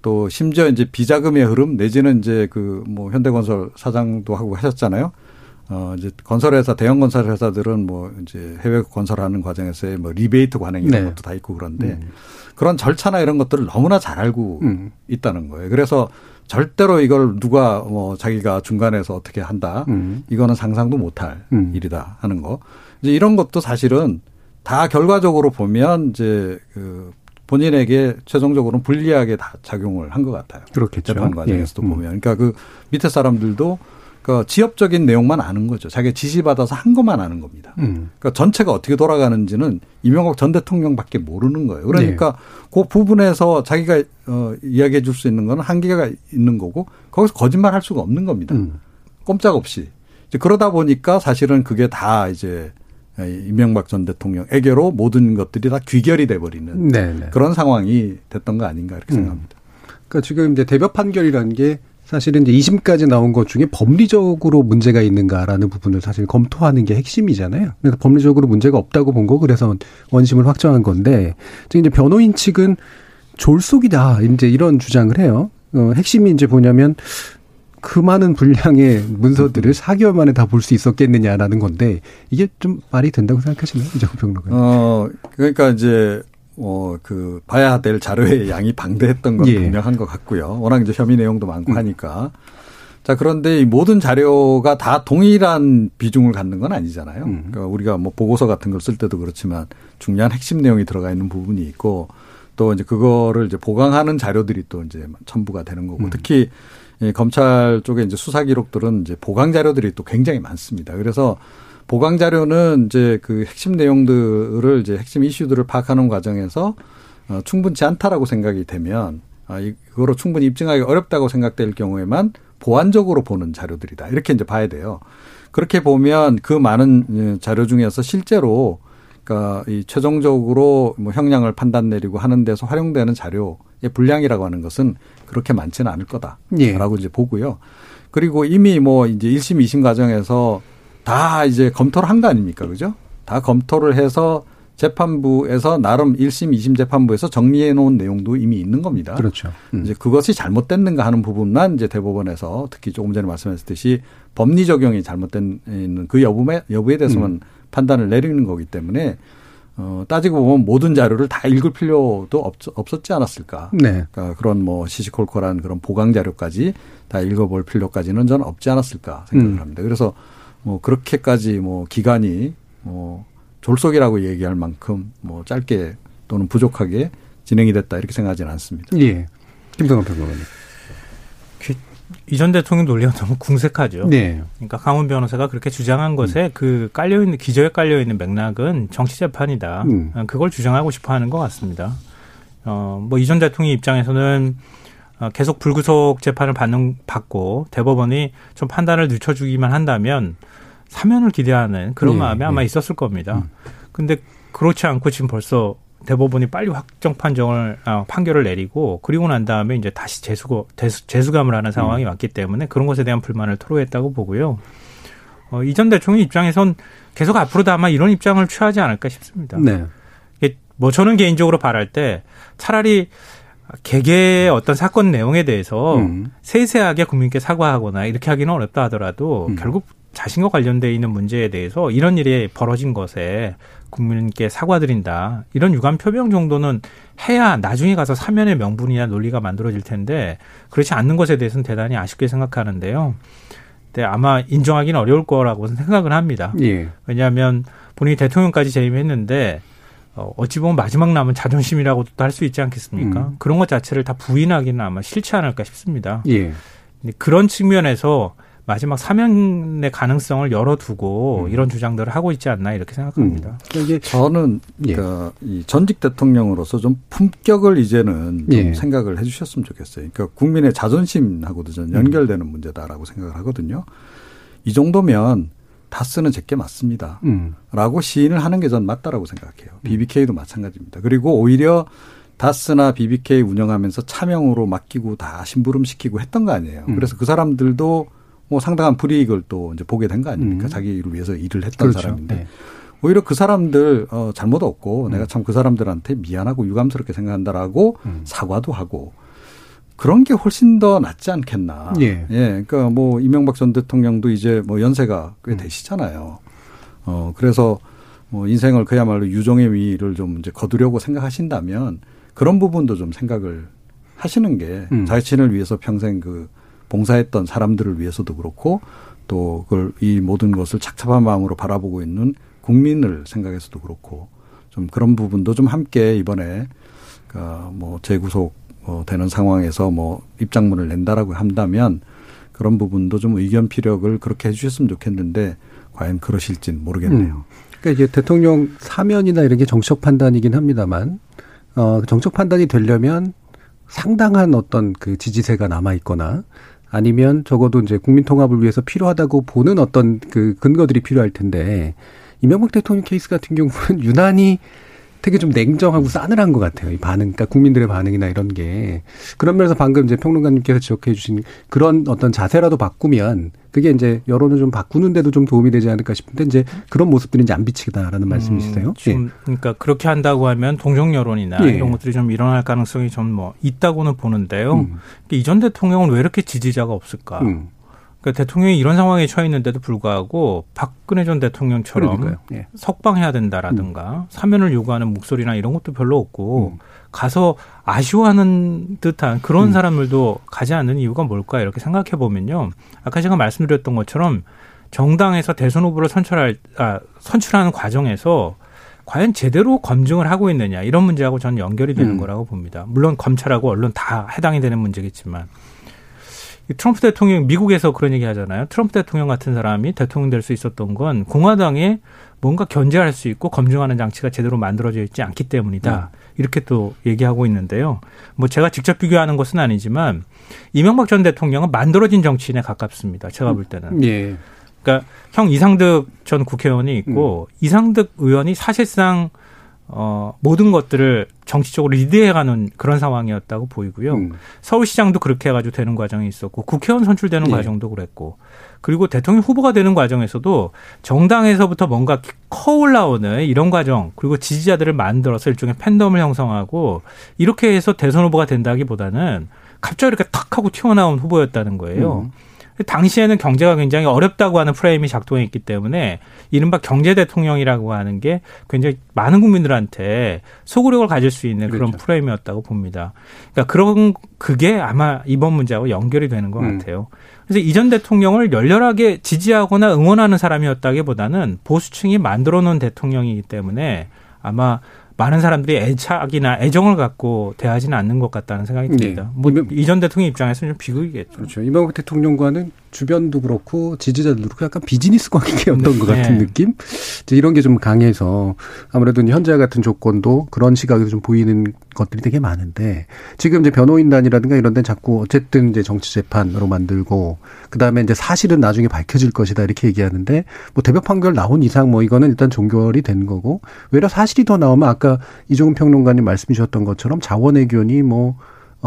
또 심지어 이제 비자금의 흐름 내지는 이제 그 뭐 현대건설 사장도 하고 하셨잖아요. 이제 건설회사 대형 건설회사들은 뭐 이제 해외 건설하는 과정에서의 뭐 리베이트 관행 이런 것도 다 있고 그런데 그런 절차나 이런 것들을 너무나 잘 알고 있다는 거예요. 그래서 절대로 이걸 누가 뭐 자기가 중간에서 어떻게 한다. 이거는 상상도 못할 일이다 하는 거. 이제 이런 것도 사실은 다 결과적으로 보면 이제 그 본인에게 최종적으로는 불리하게 다 작용을 한 것 같아요. 그렇겠죠. 재판 과정에서도 예. 보면. 그러니까 그 밑에 사람들도 그러니까 지엽적인 내용만 아는 거죠. 자기가 지시받아서 한 것만 아는 겁니다. 그러니까 전체가 어떻게 돌아가는지는 이명박 전 대통령밖에 모르는 거예요. 그러니까 네. 그 부분에서 자기가 이야기해 줄 수 있는 건 한계가 있는 거고 거기서 거짓말 할 수가 없는 겁니다. 꼼짝없이. 이제 그러다 보니까 사실은 그게 다 이제 이명박 전 대통령에게로 모든 것들이 다 귀결이 돼버리는 네네. 그런 상황이 됐던 거 아닌가 이렇게 생각합니다. 그러니까 지금 이제 대법 판결이라는 게 사실은 이제 2심까지 나온 것 중에 법리적으로 문제가 있는가라는 부분을 사실 검토하는 게 핵심이잖아요. 그래서 법리적으로 문제가 없다고 본 거 그래서 원심을 확정한 건데 지금 이제 변호인 측은 졸속이다 이제 이런 주장을 해요. 핵심이 이제 뭐냐면 그 많은 분량의 문서들을 4개월 만에 다 볼 수 있었겠느냐라는 건데 이게 좀 말이 된다고 생각하시나요, 이정훈 평론가님? 그러니까 이제. 그 봐야 될 자료의 양이 방대했던 건 예. 분명한 것 같고요. 워낙 이제 혐의 내용도 많고 하니까. 자, 그런데 이 모든 자료가 다 동일한 비중을 갖는 건 아니잖아요. 그러니까 우리가 뭐 보고서 같은 걸 쓸 때도 그렇지만 중요한 핵심 내용이 들어가 있는 부분이 있고 또 이제 그거를 이제 보강하는 자료들이 또 이제 첨부가 되는 거고 특히 이 검찰 쪽에 이제 수사 기록들은 이제 보강 자료들이 또 굉장히 많습니다. 그래서 보강 자료는 이제 그 핵심 내용들을 이제 핵심 이슈들을 파악하는 과정에서 충분치 않다라고 생각이 되면 이거로 충분히 입증하기 어렵다고 생각될 경우에만 보완적으로 보는 자료들이다. 이렇게 이제 봐야 돼요. 그렇게 보면 그 많은 자료 중에서 실제로 그러니까 이 최종적으로 뭐 형량을 판단 내리고 하는 데서 활용되는 자료의 분량이라고 하는 것은 그렇게 많지는 않을 거다라고 예. 이제 보고요. 그리고 이미 뭐 이제 1심, 2심 과정에서 다 이제 검토를 한 거 아닙니까? 그죠? 다 검토를 해서 재판부에서 나름 1심, 2심 재판부에서 정리해 놓은 내용도 이미 있는 겁니다. 그렇죠. 이제 그것이 잘못됐는가 하는 부분만 이제 대법원에서 특히 조금 전에 말씀하셨듯이 법리 적용이 잘못된 그 여부에 대해서만 판단을 내리는 거기 때문에 따지고 보면 모든 자료를 다 읽을 필요도 없었지 않았을까. 네. 그러니까 그런 뭐 시시콜콜한 그런 보강 자료까지 다 읽어볼 필요까지는 저는 없지 않았을까 생각을 합니다. 그래서 뭐 그렇게까지 뭐 기간이 뭐 졸속이라고 얘기할 만큼 뭐 짧게 또는 부족하게 진행이 됐다 이렇게 생각하지는 않습니다. 예, 김성환 평론가님. 이전 대통령 논리가 너무 궁색하죠. 네. 그러니까 강훈 변호사가 그렇게 주장한 것에 그 깔려있는, 기저에 깔려있는 맥락은 정치재판이다. 그걸 주장하고 싶어 하는 것 같습니다. 뭐 이전 대통령 입장에서는 계속 불구속 재판을 받고 대법원이 좀 판단을 늦춰주기만 한다면 사면을 기대하는 그런 마음이 아마 있었을 겁니다. 근데 그렇지 않고 지금 벌써 대법원이 빨리 확정 판결을 내리고 그리고 난 다음에 이제 다시 재수감을 하는 상황이 왔기 때문에 그런 것에 대한 불만을 토로했다고 보고요. 이전 대통령 입장에선 계속 앞으로도 아마 이런 입장을 취하지 않을까 싶습니다. 네. 뭐 저는 개인적으로 바랄 때 차라리 개개의 어떤 사건 내용에 대해서 세세하게 국민께 사과하거나 이렇게 하기는 어렵다 하더라도 결국 자신과 관련되어 있는 문제에 대해서 이런 일이 벌어진 것에 국민께 사과드린다. 이런 유감 표명 정도는 해야 나중에 가서 사면의 명분이나 논리가 만들어질 텐데 그렇지 않는 것에 대해서는 대단히 아쉽게 생각하는데요. 근데 아마 인정하기는 어려울 거라고 생각을 합니다. 예. 왜냐하면 본인이 대통령까지 재임했는데 어찌 보면 마지막 남은 자존심이라고도 할 수 있지 않겠습니까? 그런 것 자체를 다 부인하기는 아마 싫지 않을까 싶습니다. 예. 근데 그런 측면에서 마지막 사면의 가능성을 열어두고 이런 주장들을 하고 있지 않나 이렇게 생각합니다. 그러니까 저는 그러니까 이 전직 대통령으로서 좀 품격을 이제는 좀 생각을 해 주셨으면 좋겠어요. 그러니까 국민의 자존심하고도 저는 연결되는 문제다라고 생각을 하거든요. 이 정도면 다스는 제게 맞습니다. 라고 시인을 하는 게 전 맞다라고 생각해요. BBK도 마찬가지입니다. 그리고 오히려 다스나 BBK 운영하면서 차명으로 맡기고 다 심부름시키고 했던 거 아니에요. 그래서 그 사람들도 뭐 상당한 불이익을 또 이제 보게 된 거 아닙니까? 자기를 위해서 일을 했던 그렇죠. 사람인데. 네. 오히려 그 사람들 잘못 없고 내가 참 그 사람들한테 미안하고 유감스럽게 생각한다라고 사과도 하고 그런 게 훨씬 더 낫지 않겠나. 예. 예. 그러니까 뭐 이명박 전 대통령도 이제 뭐 연세가 꽤 되시잖아요. 그래서 뭐 인생을 그야말로 유종의 위를 좀 이제 거두려고 생각하신다면 그런 부분도 좀 생각을 하시는 게 자신을 위해서 평생 그 봉사했던 사람들을 위해서도 그렇고 또 그걸 이 모든 것을 착잡한 마음으로 바라보고 있는 국민을 생각해서도 그렇고 좀 그런 부분도 좀 함께 이번에 그러니까 뭐 재구속되는 상황에서 뭐 입장문을 낸다라고 한다면 그런 부분도 좀 의견 피력을 그렇게 해 주셨으면 좋겠는데 과연 그러실진 모르겠네요. 그러니까 이게 대통령 사면이나 이런 게 정치적 판단이긴 합니다만 정치적 판단이 되려면 상당한 어떤 그 지지세가 남아 있거나 아니면 적어도 이제 국민 통합을 위해서 필요하다고 보는 어떤 그 근거들이 필요할 텐데 이명박 대통령 케이스 같은 경우는 유난히 되게 좀 냉정하고 싸늘한 것 같아요. 이 반응, 그러니까 국민들의 반응이나 이런 게 그런 면에서 방금 이제 평론가님께서 지적해 주신 그런 어떤 자세라도 바꾸면 그게 이제 여론을 좀 바꾸는데도 좀 도움이 되지 않을까 싶은데 이제 그런 모습들이 이제 안 비치겠다라는 말씀이시세요? 예. 그러니까 그렇게 한다고 하면 동정 여론이나 이런 것들이 좀 일어날 가능성이 좀 뭐 있다고는 보는데요. 그러니까 이전 대통령은 왜 이렇게 지지자가 없을까? 그러니까 대통령이 이런 상황에 처해 있는데도 불구하고 박근혜 전 대통령처럼 석방해야 된다라든가 사면을 요구하는 목소리나 이런 것도 별로 없고 가서 아쉬워하는 듯한 그런 사람들도 가지 않는 이유가 뭘까 이렇게 생각해 보면요. 아까 제가 말씀드렸던 것처럼 정당에서 대선 후보를 선출하는 과정에서 과연 제대로 검증을 하고 있느냐 이런 문제하고 저는 연결이 되는 거라고 봅니다. 물론 검찰하고 언론 다 해당이 되는 문제겠지만. 트럼프 대통령 미국에서 그런 얘기 하잖아요. 트럼프 대통령 같은 사람이 대통령 될 수 있었던 건 공화당에 뭔가 견제할 수 있고 검증하는 장치가 제대로 만들어져 있지 않기 때문이다. 이렇게 또 얘기하고 있는데요. 뭐 제가 직접 비교하는 것은 아니지만 이명박 전 대통령은 만들어진 정치인에 가깝습니다. 제가 볼 때는. 예. 그러니까 형 이상득 전 국회의원이 있고 이상득 의원이 사실상 모든 것들을 정치적으로 리드해가는 그런 상황이었다고 보이고요. 서울시장도 그렇게 해가지고 되는 과정이 있었고 국회의원 선출되는 과정도 그랬고 그리고 대통령 후보가 되는 과정에서도 정당에서부터 뭔가 커올라오는 이런 과정 그리고 지지자들을 만들어서 일종의 팬덤을 형성하고 이렇게 해서 대선 후보가 된다기보다는 갑자기 이렇게 탁 하고 튀어나온 후보였다는 거예요. 당시에는 경제가 굉장히 어렵다고 하는 프레임이 작동했기 때문에 이른바 경제 대통령이라고 하는 게 굉장히 많은 국민들한테 소구력을 가질 수 있는 그런 그렇죠. 프레임이었다고 봅니다. 그러니까 그게 아마 이번 문제하고 연결이 되는 것 같아요. 그래서 이전 대통령을 열렬하게 지지하거나 응원하는 사람이었다기보다는 보수층이 만들어 놓은 대통령이기 때문에 아마 많은 사람들이 애착이나 애정을 갖고 대하지는 않는 것 같다는 생각이 듭니다. 네. 뭐 이전 대통령 입장에서는 좀 비극이겠죠. 그렇죠. 이명박 대통령과는 주변도 그렇고 지지자들도 그렇고 약간 비즈니스 관계였던 네. 것 같은 느낌? 이제 이런 게 좀 강해서 아무래도 현재 같은 조건도 그런 시각에서 좀 보이는 것들이 되게 많은데, 지금 이제 변호인단이라든가 이런 데는 자꾸 어쨌든 이제 정치 재판으로 만들고 그다음에 이제 사실은 나중에 밝혀질 것이다 이렇게 얘기하는데, 뭐 대법 판결 나온 이상 뭐 이거는 일단 종결이 되는 거고, 외려 사실이 더 나오면 아까 이종훈 평론가님 말씀 주셨던 것처럼 자원외교니 뭐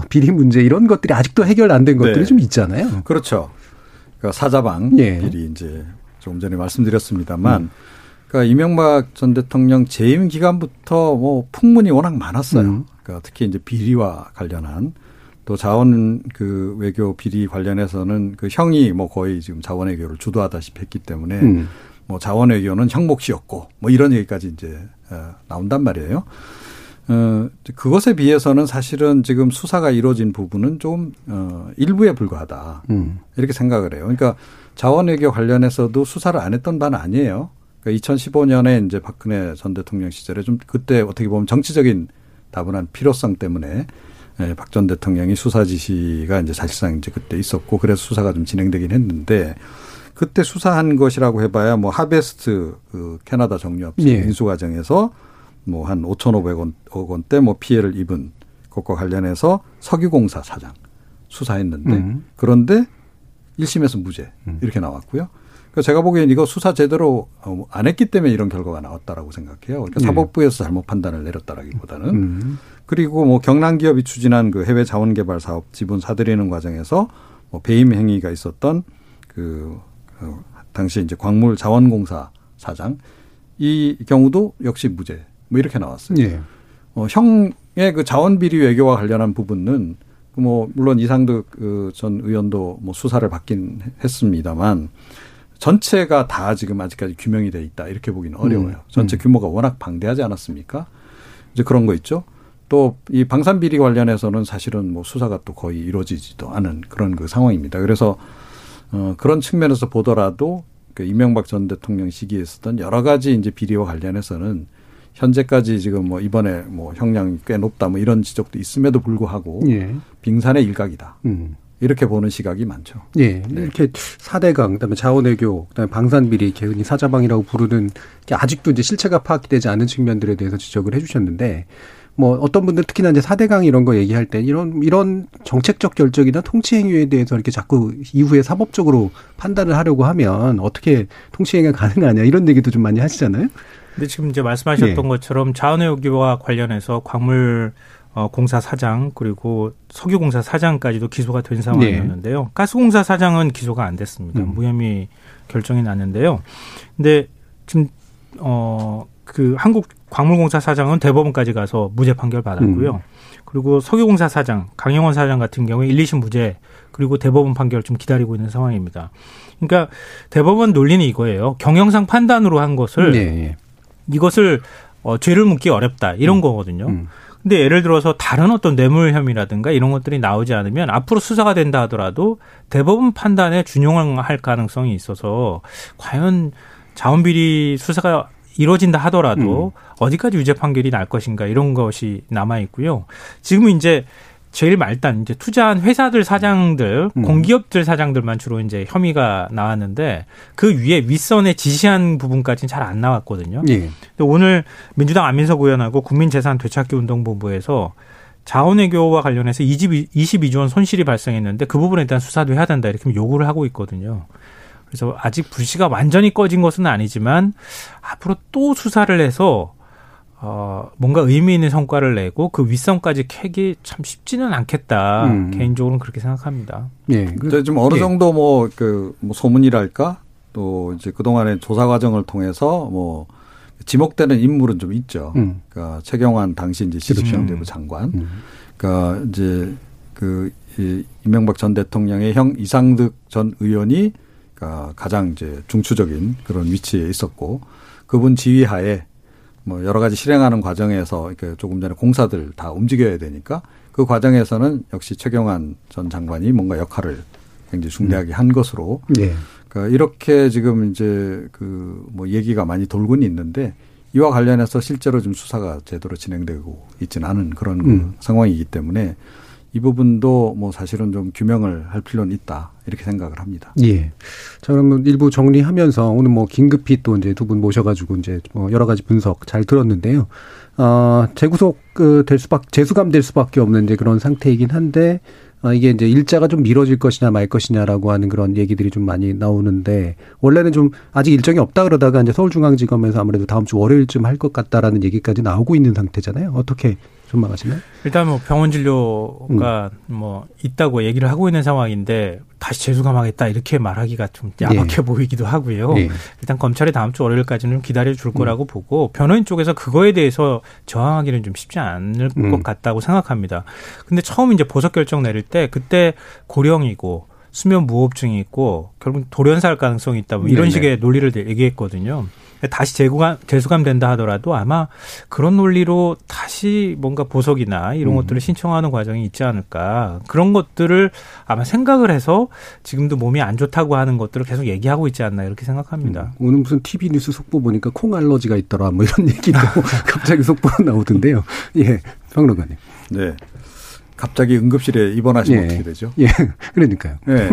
비리 문제 이런 것들이 아직도 해결 안 된 것들이 네. 좀 있잖아요. 그렇죠. 그러니까 사자방 예. 일이 이제 조금 전에 말씀드렸습니다만 그러니까 이명박 전 대통령 재임 기간부터 뭐 풍문이 워낙 많았어요. 그러니까 특히 이제 비리와 관련한, 또 자원 그 외교 비리 관련해서는 그 형이 뭐 거의 지금 자원 외교를 주도하다시피 했기 때문에 뭐 자원 외교는 형목시였고 뭐 이런 얘기까지 이제 나온단 말이에요. 그것에 비해서는 사실은 지금 수사가 이루어진 부분은 좀 일부에 불과하다 이렇게 생각을 해요. 그러니까 자원 외교 관련해서도 수사를 안 했던 바는 아니에요. 그러니까 2015년에 이제 박근혜 전 대통령 시절에 좀 그때 어떻게 보면 정치적인 다분한 필요성 때문에 박 전 대통령이 수사 지시가 이제 사실상 이제 그때 있었고, 그래서 수사가 좀 진행되긴 했는데, 그때 수사한 것이라고 해봐야 뭐 하베스트 그 캐나다 정유업체 네. 인수 과정에서 뭐 한 5,500억 원대 뭐 피해를 입은 것과 관련해서 석유공사 사장 수사했는데 그런데 1심에서 무죄 이렇게 나왔고요. 그러니까 제가 보기엔 이거 수사 제대로 안 했기 때문에 이런 결과가 나왔다라고 생각해요. 그러니까 사법부에서 잘못 판단을 내렸다라기보다는. 그리고 뭐 경남 기업이 추진한 그 해외 자원 개발 사업 지분 사들이는 과정에서 뭐 배임 행위가 있었던 그 당시 이제 광물 자원공사 사장 이 경우도 역시 무죄. 뭐 이렇게 나왔어요. 예. 형의 그 자원 비리 외교와 관련한 부분은 뭐 물론 이상득 전 의원도 뭐 수사를 받긴 했습니다만 전체가 다 지금 아직까지 규명이 돼 있다 이렇게 보기는 어려워요. 전체 규모가 워낙 방대하지 않았습니까? 이제 그런 거 있죠. 또 이 방산 비리 관련해서는 사실은 뭐 수사가 또 거의 이루어지지도 않은 그런 그 상황입니다. 그래서 그런 측면에서 보더라도 그 이명박 전 대통령 시기에 있었던 여러 가지 이제 비리와 관련해서는 현재까지 지금 뭐 이번에 뭐 형량이 꽤 높다 뭐 이런 지적도 있음에도 불구하고 예. 빙산의 일각이다. 이렇게 보는 시각이 많죠. 예. 네. 이렇게 4대강, 그다음에 자원외교, 그다음에 방산비리, 개은이 사자방이라고 부르는 게 아직도 이제 실체가 파악되지 않은 측면들에 대해서 지적을 해 주셨는데, 뭐 어떤 분들 특히나 이제 4대강 이런 거 얘기할 때 이런 정책적 결정이나 통치 행위에 대해서 이렇게 자꾸 이후에 사법적으로 판단을 하려고 하면 어떻게 통치 행위가 가능하냐 이런 얘기도 좀 많이 하시잖아요. 근데 지금 이제 말씀하셨던 예. 것처럼 자원외교와 관련해서 광물 공사 사장 그리고 석유공사 사장까지도 기소가 된 상황이었는데요. 네. 가스공사 사장은 기소가 안 됐습니다. 무혐의 결정이 났는데요. 근데 지금 그 한국 광물공사 사장은 대법원까지 가서 무죄 판결 받았고요. 그리고 석유공사 사장, 강영원 사장 같은 경우에 1, 2심 무죄, 그리고 대법원 판결 좀 기다리고 있는 상황입니다. 그러니까 대법원 논리는 이거예요. 경영상 판단으로 한 것을 네. 이것을 죄를 묻기 어렵다 이런 거거든요. 근데 예를 들어서 다른 어떤 뇌물 혐의라든가 이런 것들이 나오지 않으면 앞으로 수사가 된다 하더라도 대법원 판단에 준용할 가능성이 있어서 과연 자원비리 수사가 이루어진다 하더라도 어디까지 유죄 판결이 날 것인가 이런 것이 남아 있고요. 지금 이제 제일 말단 이제 투자한 회사들 사장들, 공기업들 사장들만 주로 이제 혐의가 나왔는데 그 위에 윗선에 지시한 부분까지는 잘 안 나왔거든요. 예. 근데 오늘 민주당 안민석 의원하고 국민재산되찾기운동본부에서 자원외교와 관련해서 22조 원 손실이 발생했는데 그 부분에 대한 수사도 해야 된다 이렇게 요구를 하고 있거든요. 그래서 아직 불씨가 완전히 꺼진 것은 아니지만 앞으로 또 수사를 해서 뭔가 의미 있는 성과를 내고 그 윗선까지 캐기 참 쉽지는 않겠다. 개인적으로는 그렇게 생각합니다. 예. 좀 어느 정도 뭐 소문이랄까 또 이제 그동안의 조사 과정을 통해서 뭐 지목되는 인물은 좀 있죠. 그러니까 최경환 당시 이제 시립시행대부 장관. 그러니까 이제 그 이명박 전 대통령의 형 이상득 전 의원이 그러니까 가장 이제 중추적인 그런 위치에 있었고 그분 지휘하에 뭐 여러 가지 실행하는 과정에서 이렇게 조금 전에 공사들 다 움직여야 되니까 그 과정에서는 역시 최경환 전 장관이 뭔가 역할을 굉장히 중대하게 한 것으로. 네. 그러니까 이렇게 지금 이제 그 뭐 얘기가 많이 돌고는 있는데 이와 관련해서 실제로 좀 수사가 제대로 진행되고 있지는 않은 그런 상황이기 때문에 이 부분도 뭐 사실은 좀 규명을 할 필요는 있다 이렇게 생각을 합니다. 예. 자, 그럼 일부 정리하면서 오늘 뭐 긴급히 또 이제 두 분 모셔가지고 이제 뭐 여러 가지 분석 잘 들었는데요. 재구속 될 수밖 재수감 될 수밖에 없는 이제 그런 상태이긴 한데 이게 이제 일자가 좀 미뤄질 것이냐 말 것이냐라고 하는 그런 얘기들이 좀 많이 나오는데 원래는 좀 아직 일정이 없다 그러다가 이제 서울중앙지검에서 아무래도 다음 주 월요일쯤 할 것 같다라는 얘기까지 나오고 있는 상태잖아요. 어떻게 전망하시나요? 일단 뭐 병원 진료가 뭐 있다고 얘기를 하고 있는 상황인데 다시 재수감하겠다 이렇게 말하기가 좀 야박해 보이기도 하고요. 일단 검찰이 다음 주 월요일까지는 기다려줄 거라고 보고 변호인 쪽에서 그거에 대해서 저항하기는 좀 쉽지 않을 것 같다고 생각합니다. 근데 처음 이제 보석 결정 내릴 때 그때 고령이고 수면 무호흡증이 있고 결국 돌연사할 가능성이 있다 뭐 이런 식의 논리를 얘기했거든요. 다시 재수감된다 하더라도 아마 그런 논리로 다시 뭔가 보석이나 이런 것들을 신청하는 과정이 있지 않을까. 그런 것들을 아마 생각을 해서 지금도 몸이 안 좋다고 하는 것들을 계속 얘기하고 있지 않나 이렇게 생각합니다. 오늘 무슨 TV 뉴스 속보 보니까 콩 알러지가 있더라 뭐 이런 얘기도 갑자기 속보로 나오던데요. 예, 평론가님. 네. 갑자기 응급실에 입원하시면 어떻게 되죠? 예, 그러니까요. 예,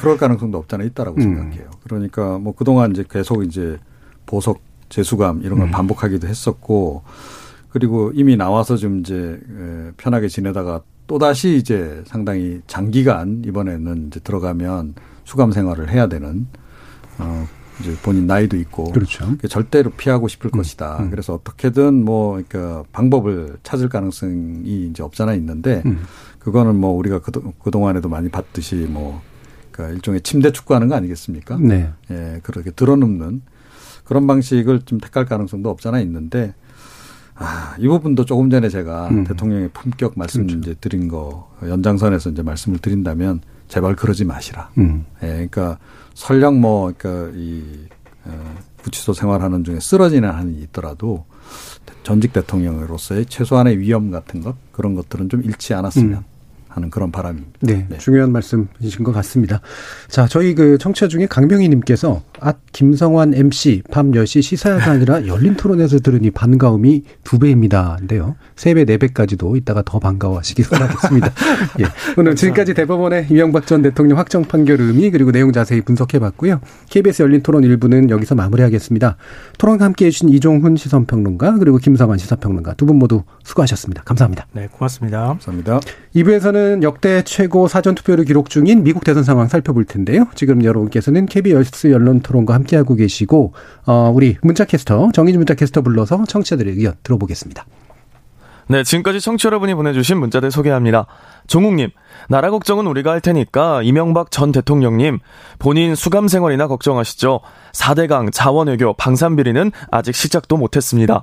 그럴 가능성도 없잖아 있다라고 생각해요. 그러니까 뭐 그동안 이제 계속 이제 보석, 재수감 이런 걸 반복하기도 했었고, 그리고 이미 나와서 좀 이제 편하게 지내다가 또 다시 이제 상당히 장기간 이번에는 이제 들어가면 수감 생활을 해야 되는 이제 본인 나이도 있고, 그렇죠. 절대로 피하고 싶을 것이다. 그래서 어떻게든 뭐 그러니까 방법을 찾을 가능성이 이제 없잖아 있는데, 그거는 뭐 우리가 그 동안에도 많이 봤듯이 뭐 그러니까 일종의 침대 축구하는 거 아니겠습니까? 네, 예, 그렇게 들어눕는. 그런 방식을 좀 택할 가능성도 없잖아 있는데, 이 부분도 조금 전에 제가 대통령의 품격 말씀 이제 드린 거 연장선에서 이제 말씀을 드린다면 제발 그러지 마시라. 예, 그러니까 설령 뭐 그러니까 이 구치소 생활하는 중에 쓰러지는 한이 있더라도 전직 대통령으로서의 최소한의 위험 같은 것 그런 것들은 좀 잃지 않았으면. 하는 그런 바람입니다. 네, 네. 중요한 말씀이신 것 같습니다. 자, 저희 그 청취자 중에 강명희 님께서 김성환 MC 밤 10시 시사가 아니라 열린 토론에서 들으니 반가움이 2배입니다. 인데요. 3배, 4배까지도 이따가 더 반가워하시기 바라겠습니다. 예. 오늘 지금까지 대법원의 이명박 전 대통령 확정 판결 의미 그리고 내용 자세히 분석해봤고요. KBS 열린 토론 1부는 여기서 마무리하겠습니다. 토론과 함께해 주신 이종훈 시선평론가 그리고 김성환 시사평론가 두 분 모두 수고하셨습니다. 감사합니다. 네, 고맙습니다. 감사합니다. 2부에서는 역대 최고 사전투표를 기록 중인 미국 대선 상황 살펴볼 텐데요. 지금 여러분께서는 KBS 언론토론과 함께하고 계시고 우리 문자캐스터 정의진 문자캐스터 불러서 청취자들의 의견 들어보겠습니다. 네, 지금까지 청취 여러분이 보내주신 문자들 소개합니다. 종욱님, 나라 걱정은 우리가 할 테니까 이명박 전 대통령님 본인 수감 생활이나 걱정하시죠. 4대강 자원외교 방산비리는 아직 시작도 못했습니다.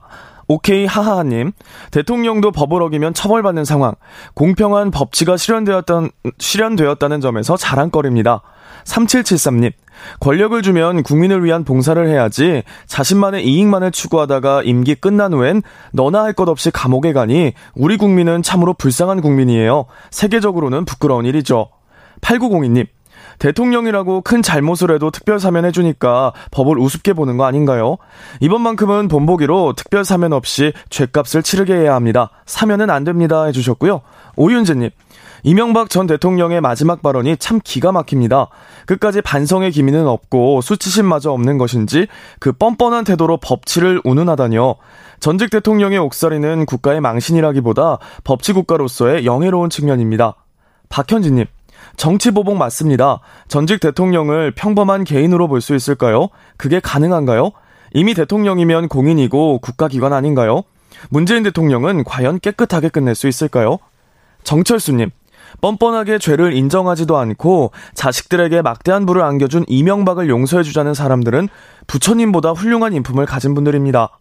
오케이 하하하님, 대통령도 법을 어기면 처벌받는 상황, 공평한 법치가 실현되었다는 점에서 자랑거리입니다. 3773님, 권력을 주면 국민을 위한 봉사를 해야지 자신만의 이익만을 추구하다가 임기 끝난 후엔 너나 할 것 없이 감옥에 가니 우리 국민은 참으로 불쌍한 국민이에요. 세계적으로는 부끄러운 일이죠. 8902님, 대통령이라고 큰 잘못을 해도 특별사면 해주니까 법을 우습게 보는 거 아닌가요? 이번만큼은 본보기로 특별사면 없이 죗값을 치르게 해야 합니다. 사면은 안 됩니다 해주셨고요. 오윤재님, 이명박 전 대통령의 마지막 발언이 참 기가 막힙니다. 끝까지 반성의 기미는 없고 수치심마저 없는 것인지 그 뻔뻔한 태도로 법치를 운운하다뇨. 전직 대통령의 옥살이는 국가의 망신이라기보다 법치국가로서의 영예로운 측면입니다. 박현진님, 정치보복 맞습니다. 전직 대통령을 평범한 개인으로 볼 수 있을까요? 그게 가능한가요? 이미 대통령이면 공인이고 국가기관 아닌가요? 문재인 대통령은 과연 깨끗하게 끝낼 수 있을까요? 정철수님, 뻔뻔하게 죄를 인정하지도 않고 자식들에게 막대한 부를 안겨준 이명박을 용서해주자는 사람들은 부처님보다 훌륭한 인품을 가진 분들입니다.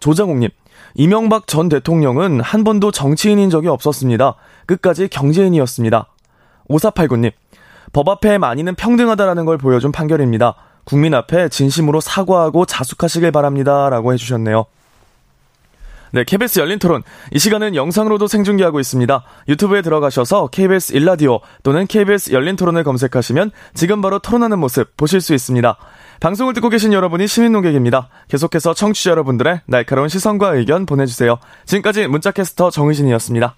조장욱님, 이명박 전 대통령은 한 번도 정치인인 적이 없었습니다. 끝까지 경제인이었습니다. 5489님, 법 앞에 많이는 평등하다라는 걸 보여준 판결입니다. 국민 앞에 진심으로 사과하고 자숙하시길 바랍니다 라고 해주셨네요. 네, KBS 열린 토론. 이 시간은 영상으로도 생중계하고 있습니다. 유튜브에 들어가셔서 KBS 일라디오 또는 KBS 열린 토론을 검색하시면 지금 바로 토론하는 모습 보실 수 있습니다. 방송을 듣고 계신 여러분이 시민논객입니다. 계속해서 청취자 여러분들의 날카로운 시선과 의견 보내주세요. 지금까지 문자캐스터 정의진이었습니다.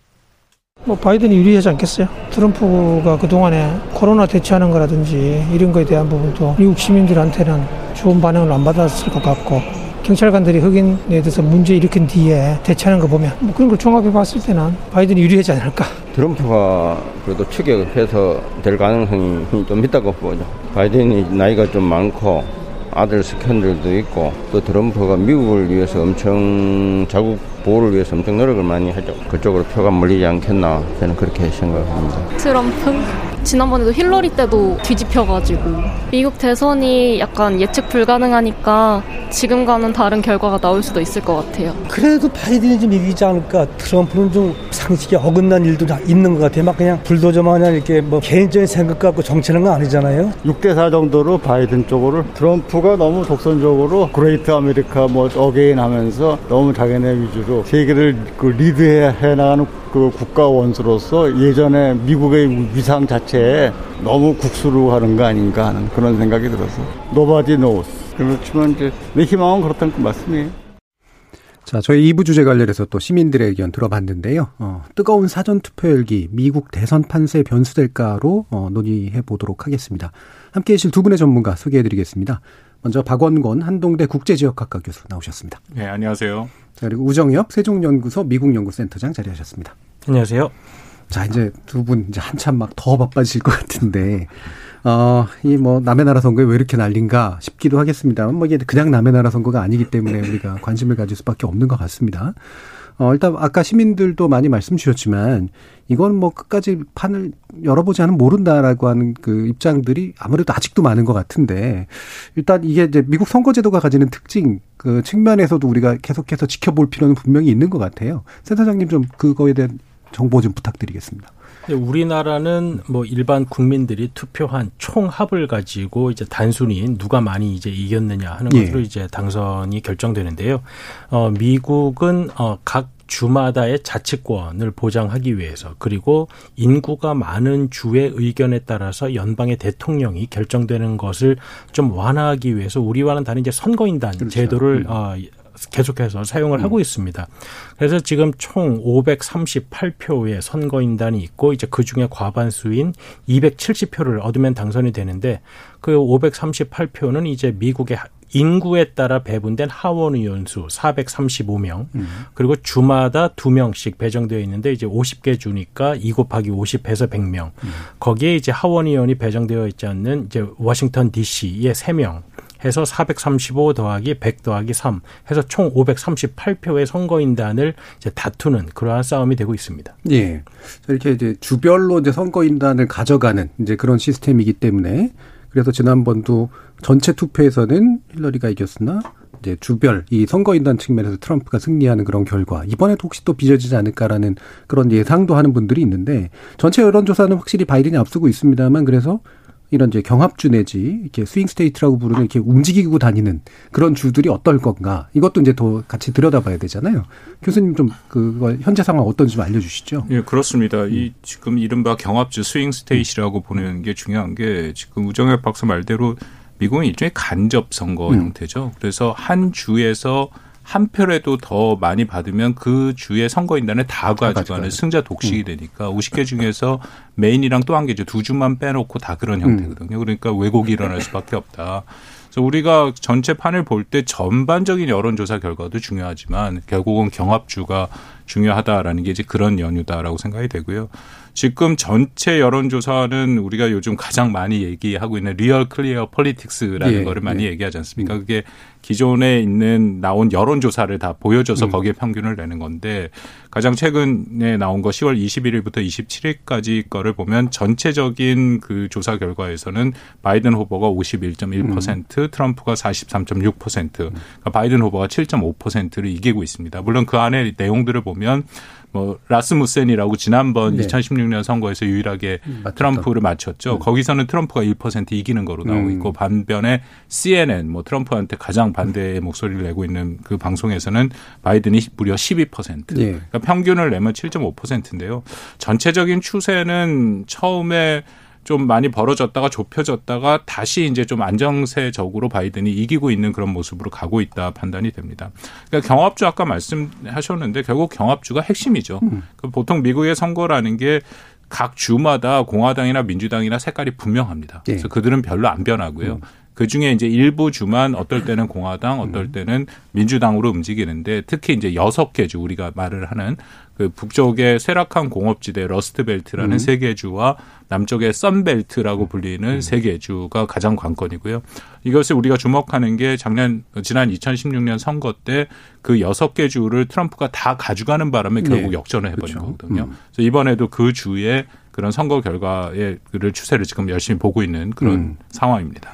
뭐 바이든이 유리하지 않겠어요? 트럼프가 그동안에 코로나 대처하는 거라든지 이런 거에 대한 부분도 미국 시민들한테는 좋은 반응을 안 받았을 것 같고, 경찰관들이 흑인에 대해서 문제 일으킨 뒤에 대처하는 거 보면 뭐 그런 걸 종합해 봤을 때는 바이든이 유리하지 않을까? 트럼프가 그래도 추격해서 될 가능성이 좀 있다고 보죠. 바이든이 나이가 좀 많고 아들 스캔들도 있고, 또 트럼프가 미국을 위해서 엄청, 자국 보호를 위해서 엄청 노력을 많이 하죠. 그쪽으로 표가 몰리지 않겠나, 저는 그렇게 생각합니다. 트럼프 지난번에도 힐러리 때도 뒤집혀가지고 미국 대선이 약간 예측 불가능하니까 지금과는 다른 결과가 나올 수도 있을 것 같아요. 그래도 바이든이 좀 이기지 않을까. 트럼프는 좀 상식에 어긋난 일도 다 있는 것 같아요. 막 그냥 불도저만 그냥 이렇게 뭐 개인적인 생각 갖고 정치하는 건 아니잖아요. 6대4 정도로 바이든 쪽으로, 트럼프가 너무 독선적으로 그레이트 아메리카 뭐 어게인 하면서 너무 자기네 위주로 세계를 그 리드해 나가는 그 국가 원수로서 예전에 미국의 위상 자체에 너무 국수로 하는 거 아닌가 하는 그런 생각이 들어서 Nobody knows. 그렇지만 이제 내 희망은 그렇다는 건 말씀이에요. 자, 저희 2부 주제 관련해서 또 시민들의 의견 들어봤는데요. 뜨거운 사전투표 열기, 미국 대선 판세 변수될까로 논의해 보도록 하겠습니다. 함께해 주실 두 분의 전문가 소개해 드리겠습니다. 먼저 박원권 한동대 국제지역학과 교수 나오셨습니다. 네, 안녕하세요. 자, 그리고 우정혁 세종연구소 미국연구센터장 자리하셨습니다. 안녕하세요. 자, 이제 두 분 이제 한참 막 더 바빠지실 것 같은데, 이 뭐 남의 나라 선거에 왜 이렇게 난린가 싶기도 하겠습니다만, 뭐 이게 그냥 남의 나라 선거가 아니기 때문에 우리가 관심을 가질 수밖에 없는 것 같습니다. 일단 아까 시민들도 많이 말씀 주셨지만, 이건 뭐 끝까지 판을 열어보지 않으면 모른다라고 하는 그 입장들이 아무래도 아직도 많은 것 같은데, 일단 이게 이제 미국 선거제도가 가지는 특징, 그 측면에서도 우리가 계속해서 지켜볼 필요는 분명히 있는 것 같아요. 센터장님 좀 그거에 대한 정보 좀 부탁드리겠습니다. 우리나라는 뭐 일반 국민들이 투표한 총합을 가지고 이제 단순히 누가 많이 이제 이겼느냐 하는 것으로, 예, 이제 당선이 결정되는데요. 미국은 각 주마다의 자치권을 보장하기 위해서, 그리고 인구가 많은 주의 의견에 따라서 연방의 대통령이 결정되는 것을 좀 완화하기 위해서 우리와는 다른 이제 선거인단, 그렇죠, 제도를 계속해서 사용을 하고 있습니다. 그래서 지금 총 538표의 선거인단이 있고, 이제 그중에 과반수인 270표를 얻으면 당선이 되는데, 그 538표는 이제 미국의 인구에 따라 배분된 하원 의원수 435명, 그리고 주마다 2명씩 배정되어 있는데, 이제 50개 주니까 2 곱하기 50해서 100명. 거기에 이제 하원 의원이 배정되어 있지 않는 이제 워싱턴 DC의 3명. 해서 435 더하기 100 더하기 3 해서 총 538표의 선거인단을 이제 다투는 그러한 싸움이 되고 있습니다. 예. 이렇게 이제 주별로 이제 선거인단을 가져가는 이제 그런 시스템이기 때문에, 그래서 지난번도 전체 투표에서는 힐러리가 이겼으나 이제 주별 이 선거인단 측면에서 트럼프가 승리하는 그런 결과, 이번에도 혹시 또 빚어지지 않을까라는 그런 예상도 하는 분들이 있는데, 전체 여론조사는 확실히 바이든이 앞서고 있습니다만, 그래서 이런 이제 경합주 내지 이렇게 스윙 스테이트라고 부르는 이렇게 움직이고 다니는 그런 주들이 어떨 건가, 이것도 이제 더 같이 들여다봐야 되잖아요. 교수님 좀 그거 현재 상황 어떤지 좀 알려주시죠. 예, 그렇습니다. 이 지금 이른바 경합주 스윙 스테이트라고 보는 게 중요한 게, 지금 우정혁 박사 말대로 미국은 일종의 간접 선거 형태죠. 그래서 한 주에서 한 표라도 더 많이 받으면 그 주의 선거인단을 다 가져가는 승자 독식이 되니까, 50개 중에서 메인이랑 또 한 개죠. 두 주만 빼놓고 다 그런 형태거든요. 그러니까 왜곡이 일어날 수밖에 없다. 그래서 우리가 전체 판을 볼 때 전반적인 여론조사 결과도 중요하지만 결국은 경합주가 중요하다라는 게 이제 그런 연유다라고 생각이 되고요. 지금 전체 여론조사는 우리가 요즘 가장 많이 얘기하고 있는 리얼 클리어 폴리틱스라는, 예, 거를 많이, 예, 얘기하지 않습니까? 그게 기존에 있는 나온 여론조사를 다 보여줘서 거기에 평균을 내는 건데, 가장 최근에 나온 거 10월 21일부터 27일까지 거를 보면 전체적인 그 조사 결과에서는 바이든 후보가 51.1%, 트럼프가 43.6%, 그러니까 바이든 후보가 7.5%를 이기고 있습니다. 물론 그 안에 내용들을 보면 보면 뭐 라스무센이라고 지난번 2016년 선거에서 유일하게 트럼프를 맞췄죠. 거기서는 트럼프가 1% 이기는 거로 나오고 있고, 반면에 CNN 뭐 트럼프한테 가장 반대의 목소리를 내고 있는 그 방송에서는 바이든이 무려 12%. 그러니까 평균을 내면 7.5%인데요. 전체적인 추세는 처음에 좀 많이 벌어졌다가 좁혀졌다가 다시 이제 좀 안정세적으로 바이든이 이기고 있는 그런 모습으로 가고 있다 판단이 됩니다. 그러니까 경합주 아까 말씀하셨는데 결국 경합주가 핵심이죠. 보통 미국의 선거라는 게 각 주마다 공화당이나 민주당이나 색깔이 분명합니다. 그래서 그들은 별로 안 변하고요. 그중에 이제 일부 주만 어떨 때는 공화당, 어떨 때는 민주당으로 움직이는데, 특히 이제 6개 주 우리가 말을 하는 그 북쪽의 쇠락한 공업지대 러스트벨트라는 3개 주와 남쪽의 썬벨트라고 불리는 3개 주가 가장 관건이고요. 이것을 우리가 주목하는 게 지난 2016년 선거 때 그 6개 주를 트럼프가 다 가져가는 바람에 결국 역전을 해버린 거거든요. 그래서 이번에도 그 주의 그런 선거 결과의 추세를 지금 열심히 보고 있는 그런 상황입니다.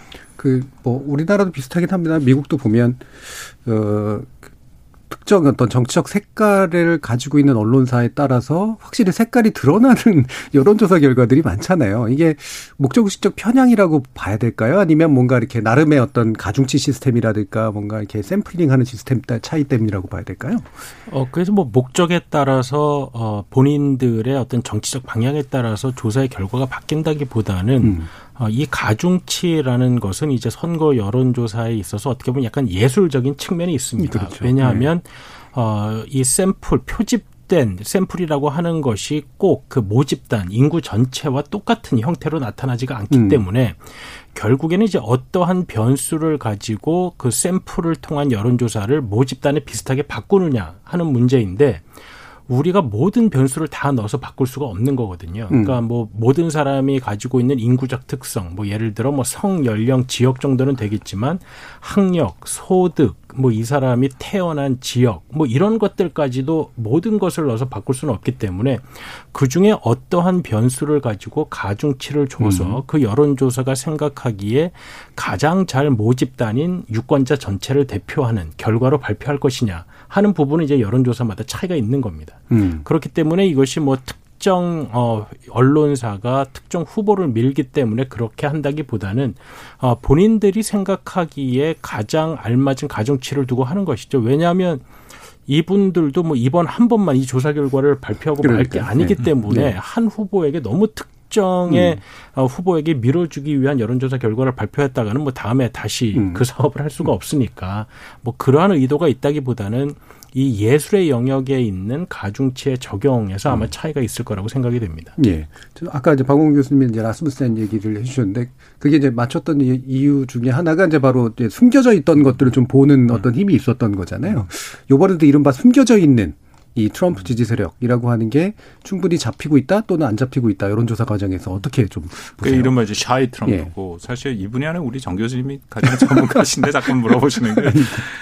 우리나라도 비슷하긴 합니다. 미국도 보면 특정 어떤 정치적 색깔을 가지고 있는 언론사에 따라서 확실히 색깔이 드러나는 여론조사 결과들이 많잖아요. 이게 목적의식적 편향이라고 봐야 될까요? 아니면 뭔가 이렇게 나름의 어떤 가중치 시스템이라든가 뭔가 이렇게 샘플링하는 시스템 차이 때문이라고 봐야 될까요? 그래서 뭐 목적에 따라서 본인들의 어떤 정치적 방향에 따라서 조사의 결과가 바뀐다기보다는 이 가중치라는 것은 이제 선거 여론조사에 있어서 어떻게 보면 약간 예술적인 측면이 있습니다. 그렇죠. 왜냐하면 이 샘플 표집된 샘플이라고 하는 것이 꼭 그 모집단 인구 전체와 똑같은 형태로 나타나지가 않기 때문에 결국에는 이제 어떠한 변수를 가지고 그 샘플을 통한 여론조사를 모집단에 비슷하게 바꾸느냐 하는 문제인데, 우리가 모든 변수를 다 넣어서 바꿀 수가 없는 거거든요. 그러니까 뭐 모든 사람이 가지고 있는 인구적 특성, 뭐 예를 들어 뭐 성, 연령, 지역 정도는 되겠지만 학력, 소득, 뭐 이 사람이 태어난 지역, 뭐 이런 것들까지도 모든 것을 넣어서 바꿀 수는 없기 때문에 그중에 어떠한 변수를 가지고 가중치를 줘서 그 여론조사가 생각하기에 가장 잘 모집단인 유권자 전체를 대표하는 결과로 발표할 것이냐 하는 부분은 이제 여론조사마다 차이가 있는 겁니다. 그렇기 때문에 이것이 뭐 특정 언론사가 특정 후보를 밀기 때문에 그렇게 한다기보다는 본인들이 생각하기에 가장 알맞은 가중치를 두고 하는 것이죠. 왜냐하면 이분들도 뭐 이번 한 번만 이 조사 결과를 발표하고 말 게 아니기 때문에 한 후보에게 너무 특정의 후보에게 밀어주기 위한 여론조사 결과를 발표했다가는 뭐 다음에 다시 그 사업을 할 수가 없으니까 뭐 그러한 의도가 있다기보다는 이 예술의 영역에 있는 가중치의 적용에서 아마 차이가 있을 거라고 생각이 됩니다. 예. 아까 이제 박홍 교수님이 이제 라스무센 얘기를 해주셨는데, 그게 이제 맞췄던 이유 중에 하나가 이제 바로 이제 숨겨져 있던 것들을 좀 보는 어떤 힘이 있었던 거잖아요. 요번에도 이른바 숨겨져 있는 이 트럼프 지지 세력이라고 하는 게 충분히 잡히고 있다 또는 안 잡히고 있다, 이런 조사 과정에서 어떻게 좀 보세요? 이른바 이제 샤이 트럼프고, 사실 이분이 하는 우리 정 교수님이 가장 전문가신데 자꾸 물어보시는 게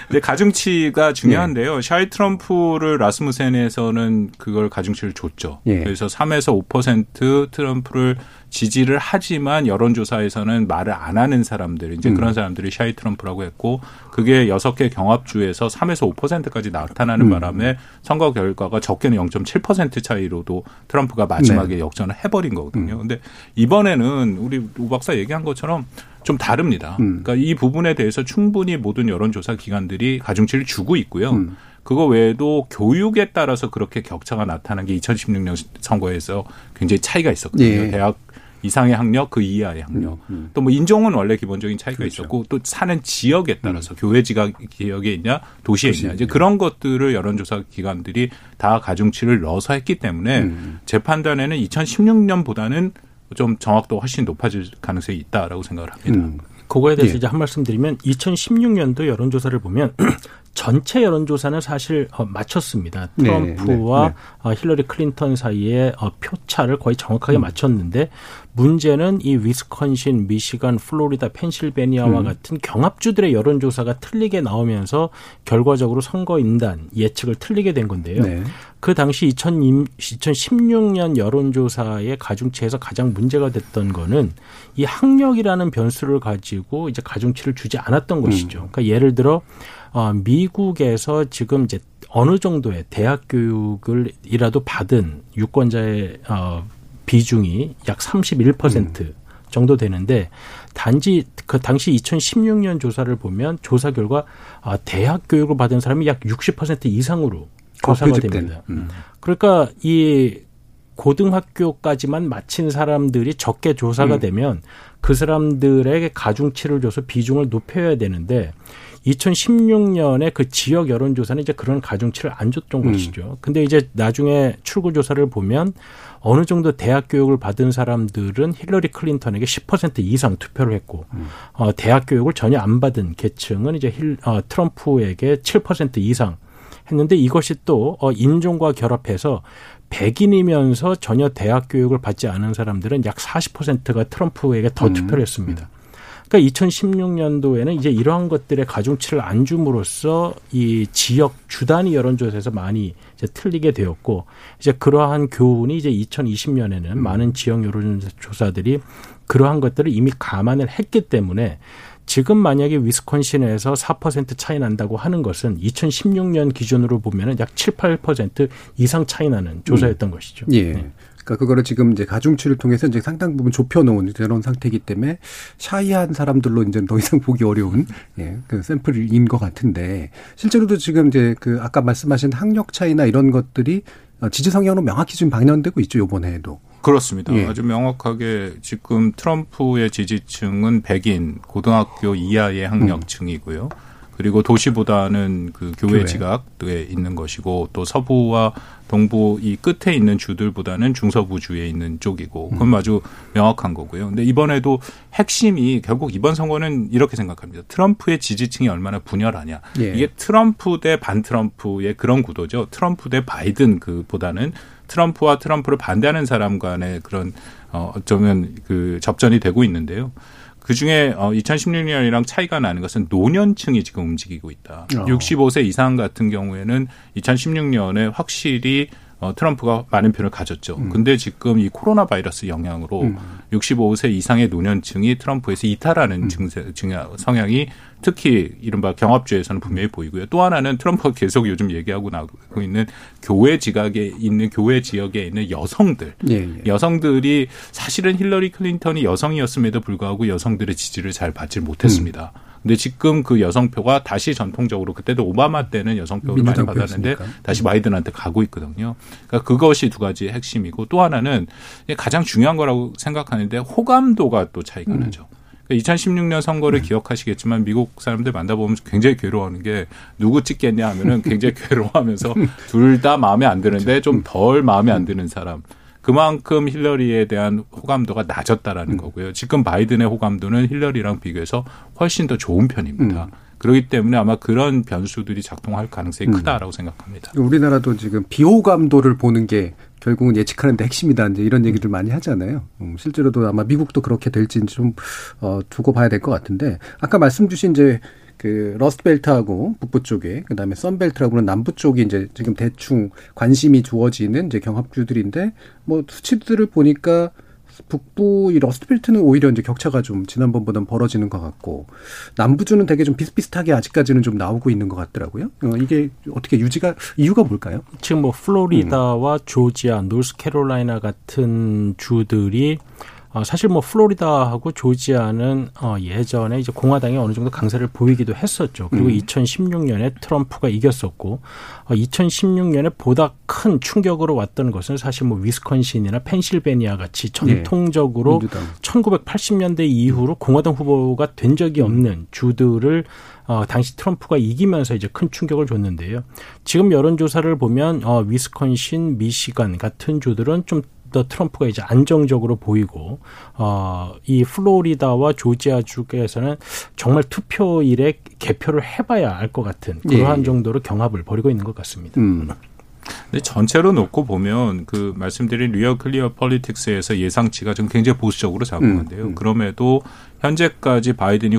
근데 가중치가 중요한데요. 샤이 트럼프를 라스무센에서는 그걸 가중치를 줬죠. 그래서 3에서 5% 트럼프를 지지를 하지만 여론조사에서는 말을 안 하는 사람들, 이제 그런 사람들이 샤이 트럼프라고 했고, 그게 6개 경합주에서 3에서 5%까지 나타나는 바람에 선거 결과가 적게는 0.7% 차이로도 트럼프가 마지막에 역전을 해버린 거거든요. 근데 이번에는 우리 오 박사 얘기한 것처럼 좀 다릅니다. 그러니까 이 부분에 대해서 충분히 모든 여론조사 기관들이 가중치를 주고 있고요. 그거 외에도 교육에 따라서 그렇게 격차가 나타난 게 2016년 선거에서 굉장히 차이가 있었거든요. 대학 이상의 학력, 그 이하의 학력. 또 뭐 인종은 원래 기본적인 차이가 있었고, 또 사는 지역에 따라서 교외 지역에 있냐, 도시에 있냐, 이제 그런 것들을 여론조사 기관들이 다 가중치를 넣어서 했기 때문에 제 판단에는 2016년보다는 좀 정확도가 훨씬 높아질 가능성이 있다라고 생각을 합니다. 그거에 대해서 이제 한 말씀 드리면, 2016년도 여론조사를 보면 전체 여론조사는 사실 맞췄습니다. 트럼프와 힐러리 클린턴 사이의 표차를 거의 정확하게 맞췄는데, 문제는 이 위스콘신, 미시간, 플로리다, 펜실베니아와 같은 경합주들의 여론조사가 틀리게 나오면서 결과적으로 선거인단 예측을 틀리게 된 건데요. 그 당시 2016년 여론조사의 가중치에서 가장 문제가 됐던 거는 이 학력이라는 변수를 가지고 이제 가중치를 주지 않았던 것이죠. 그러니까 예를 들어 미국에서 지금 이제 어느 정도의 대학 교육을이라도 받은 유권자의 비중이 약 31% 정도 되는데, 단지 그 당시 2016년 조사를 보면 조사 결과 대학 교육을 받은 사람이 약 60% 이상으로 조사가 됩니다. 그러니까 이 고등학교까지만 마친 사람들이 적게 조사가 되면 그 사람들에게 가중치를 줘서 비중을 높여야 되는데, 2016년에 그 지역 여론조사는 이제 그런 가중치를 안 줬던 것이죠. 근데 이제 나중에 출구조사를 보면 어느 정도 대학 교육을 받은 사람들은 힐러리 클린턴에게 10% 이상 투표를 했고, 대학 교육을 전혀 안 받은 계층은 이제 트럼프에게 7% 이상 했는데, 이것이 또 인종과 결합해서 백인이면서 전혀 대학 교육을 받지 않은 사람들은 약 40%가 트럼프에게 더 투표를 했습니다. 그러니까 2016년도에는 이제 이러한 것들의 가중치를 안 줌으로써 이 지역 주단위 여론조사에서 많이 이제 틀리게 되었고, 이제 그러한 교훈이 이제 2020년에는 많은 지역 여론조사들이 그러한 것들을 이미 감안을 했기 때문에, 지금 만약에 위스콘신에서 4% 차이 난다고 하는 것은 2016년 기준으로 보면은 약 7, 8% 이상 차이 나는 조사였던 것이죠. 예. 네. 그러니까 그거를 지금 이제 가중치를 통해서 이제 상당 부분 좁혀놓은 그런 상태이기 때문에 샤이한 사람들로 이제 더 이상 보기 어려운 그 샘플인 것 같은데, 실제로도 지금 이제 그 아까 말씀하신 학력 차이나 이런 것들이 지지 성향으로 명확히 지금 방영되고 있죠, 이번 해에도. 그렇습니다. 예. 아주 명확하게 지금 트럼프의 지지층은 백인, 고등학교 이하의 학력층이고요. 그리고 도시보다는 그 교외 지각에 있는 것이고, 또 서부와 동부 이 끝에 있는 주들보다는 중서부주에 있는 쪽이고, 그건 아주 명확한 거고요. 근데 이번에도 핵심이 결국 이번 선거는 이렇게 생각합니다. 트럼프의 지지층이 얼마나 분열하냐. 예. 이게 트럼프 대 반 트럼프의 그런 구도죠. 트럼프 대 바이든 그보다는 트럼프와 트럼프를 반대하는 사람 간의 그런 어쩌면 그 접전이 되고 있는데요. 그중에 2016년이랑 차이가 나는 것은 노년층이 지금 움직이고 있다. 65세 이상 같은 경우에는 2016년에 확실히 트럼프가 많은 표를 가졌죠. 근데 지금 이 코로나 바이러스 영향으로 65세 이상의 노년층이 트럼프에서 이탈하는 성향이 특히 이른바 경합주에서는 분명히 보이고요. 또 하나는 트럼프가 계속 요즘 얘기하고 나오고 있는 교외 지각에 있는, 교외 지역에 있는 여성들. 예, 예. 여성들이 사실은 힐러리 클린턴이 여성이었음에도 불구하고 여성들의 지지를 잘 받지 못했습니다. 근데 지금 그 여성표가 다시 전통적으로, 그때도 오바마 때는 여성표를 많이 받았는데 다시 바이든한테 가고 있거든요. 그러니까 그것이 두 가지 핵심이고, 또 하나는 가장 중요한 거라고 생각하는데 호감도가 또 차이가 나죠. 그러니까 2016년 선거를 기억하시겠지만 미국 사람들 만나보면 굉장히 괴로워하는 게, 누구 찍겠냐 하면은 굉장히 괴로워하면서 둘 다 마음에 안 드는데 좀 덜 마음에 안 드는 사람. 그만큼 힐러리에 대한 호감도가 낮았다라는 거고요. 지금 바이든의 호감도는 힐러리랑 비교해서 훨씬 더 좋은 편입니다. 그렇기 때문에 아마 그런 변수들이 작동할 가능성이 크다라고 생각합니다. 우리나라도 지금 비호감도를 보는 게 결국은 예측하는 데 핵심이다, 이제 이런 얘기들 많이 하잖아요. 실제로도 아마 미국도 그렇게 될지 좀 두고 봐야 될 것 같은데, 아까 말씀 주신 이제 그 러스트벨트하고 북부 쪽에, 그다음에 선벨트라고는 남부 쪽이 이제 지금 대충 관심이 주어지는 이제 경합주들인데, 뭐 수치들을 보니까 북부 이 러스트벨트는 오히려 이제 격차가 좀 지난번보다는 벌어지는 것 같고, 남부주는 되게 좀 비슷비슷하게 아직까지는 좀 나오고 있는 것 같더라고요. 이게 어떻게 유지가, 이유가 뭘까요? 지금 뭐 플로리다와 조지아, 노스캐롤라이나 같은 주들이, 사실 뭐 플로리다하고 조지아는 예전에 이제 공화당이 어느 정도 강세를 보이기도 했었죠. 그리고 2016년에 트럼프가 이겼었고, 2016년에 보다 큰 충격으로 왔던 것은 사실 뭐 위스콘신이나 펜실베니아 같이 전통적으로 1980년대 이후로 공화당 후보가 된 적이 없는 주들을 당시 트럼프가 이기면서 이제 큰 충격을 줬는데요. 지금 여론조사를 보면 위스콘신, 미시간 같은 주들은 좀 더 트럼프가 이제 안정적으로 보이고, 이 플로리다와 조지아 주에서는 정말 투표일에 개표를 해봐야 알 것 같은 그러한 정도로 경합을 벌이고 있는 것 같습니다. 근데 전체로 놓고 보면 그 말씀드린 리얼 클리어 폴리틱스에서 예상치가 좀 굉장히 보수적으로 잡은 건데요. 그럼에도 현재까지 바이든이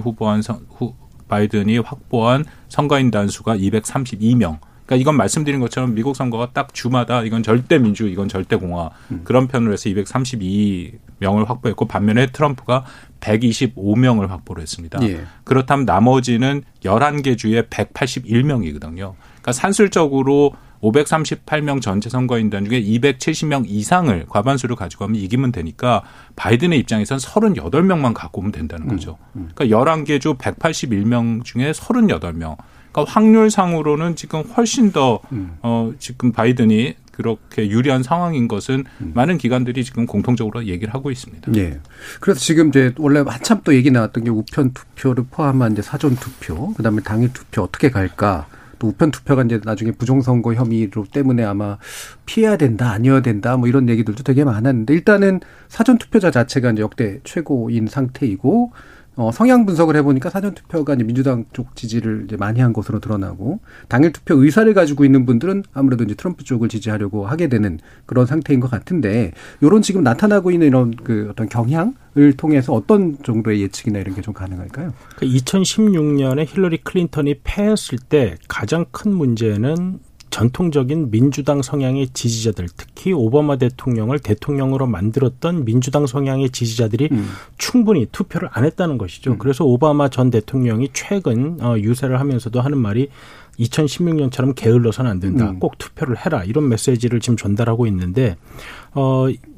확보한 선거인 단수가 232명. 그러니까 이건 말씀드린 것처럼 미국 선거가 딱 주마다 이건 절대 민주, 이건 절대 공화 그런 편으로 해서 232 명을 확보했고 반면에 트럼프가 125명을 확보를 했습니다. 예. 그렇다면 나머지는 11개 주에 181명이거든요. 그러니까 산술적으로 538명 전체 선거인단 중에 270명 이상을 과반수를 가지고 가면 이기면 되니까 바이든의 입장에선 38명만 갖고 오면 된다는 거죠. 그러니까 11개 주 181명 중에 38명. 그러니까 확률상으로는 지금 훨씬 더 지금 바이든이 그렇게 유리한 상황인 것은 많은 기관들이 지금 공통적으로 얘기를 하고 있습니다. 예. 그래서 지금 이제 원래 한참 또 얘기 나왔던 게 우편 투표를 포함한 이제 사전 투표, 그다음에 당일 투표 어떻게 갈까? 또 우편 투표가 이제 나중에 부정선거 혐의로 때문에 아마 피해야 된다, 아니어야 된다, 뭐 이런 얘기들도 되게 많았는데 일단은 사전 투표자 자체가 이제 역대 최고인 상태이고 성향 분석을 해보니까 사전 투표가 이제 민주당 쪽 지지를 이제 많이 한 것으로 드러나고 당일 투표 의사를 가지고 있는 분들은 아무래도 이제 트럼프 쪽을 지지하려고 하게 되는 그런 상태인 것 같은데 이런 지금 나타나고 있는 이런 그 어떤 경향을 통해서 어떤 정도의 예측이나 이런 게 좀 가능할까요? 2016년에 힐러리 클린턴이 패했을 때 가장 큰 문제는 전통적인 민주당 성향의 지지자들, 특히 오바마 대통령을 대통령으로 만들었던 민주당 성향의 지지자들이 충분히 투표를 안 했다는 것이죠. 그래서 오바마 전 대통령이 최근 유세를 하면서도 하는 말이 2016년처럼 게을러서는 안 된다. 꼭 투표를 해라. 이런 메시지를 지금 전달하고 있는데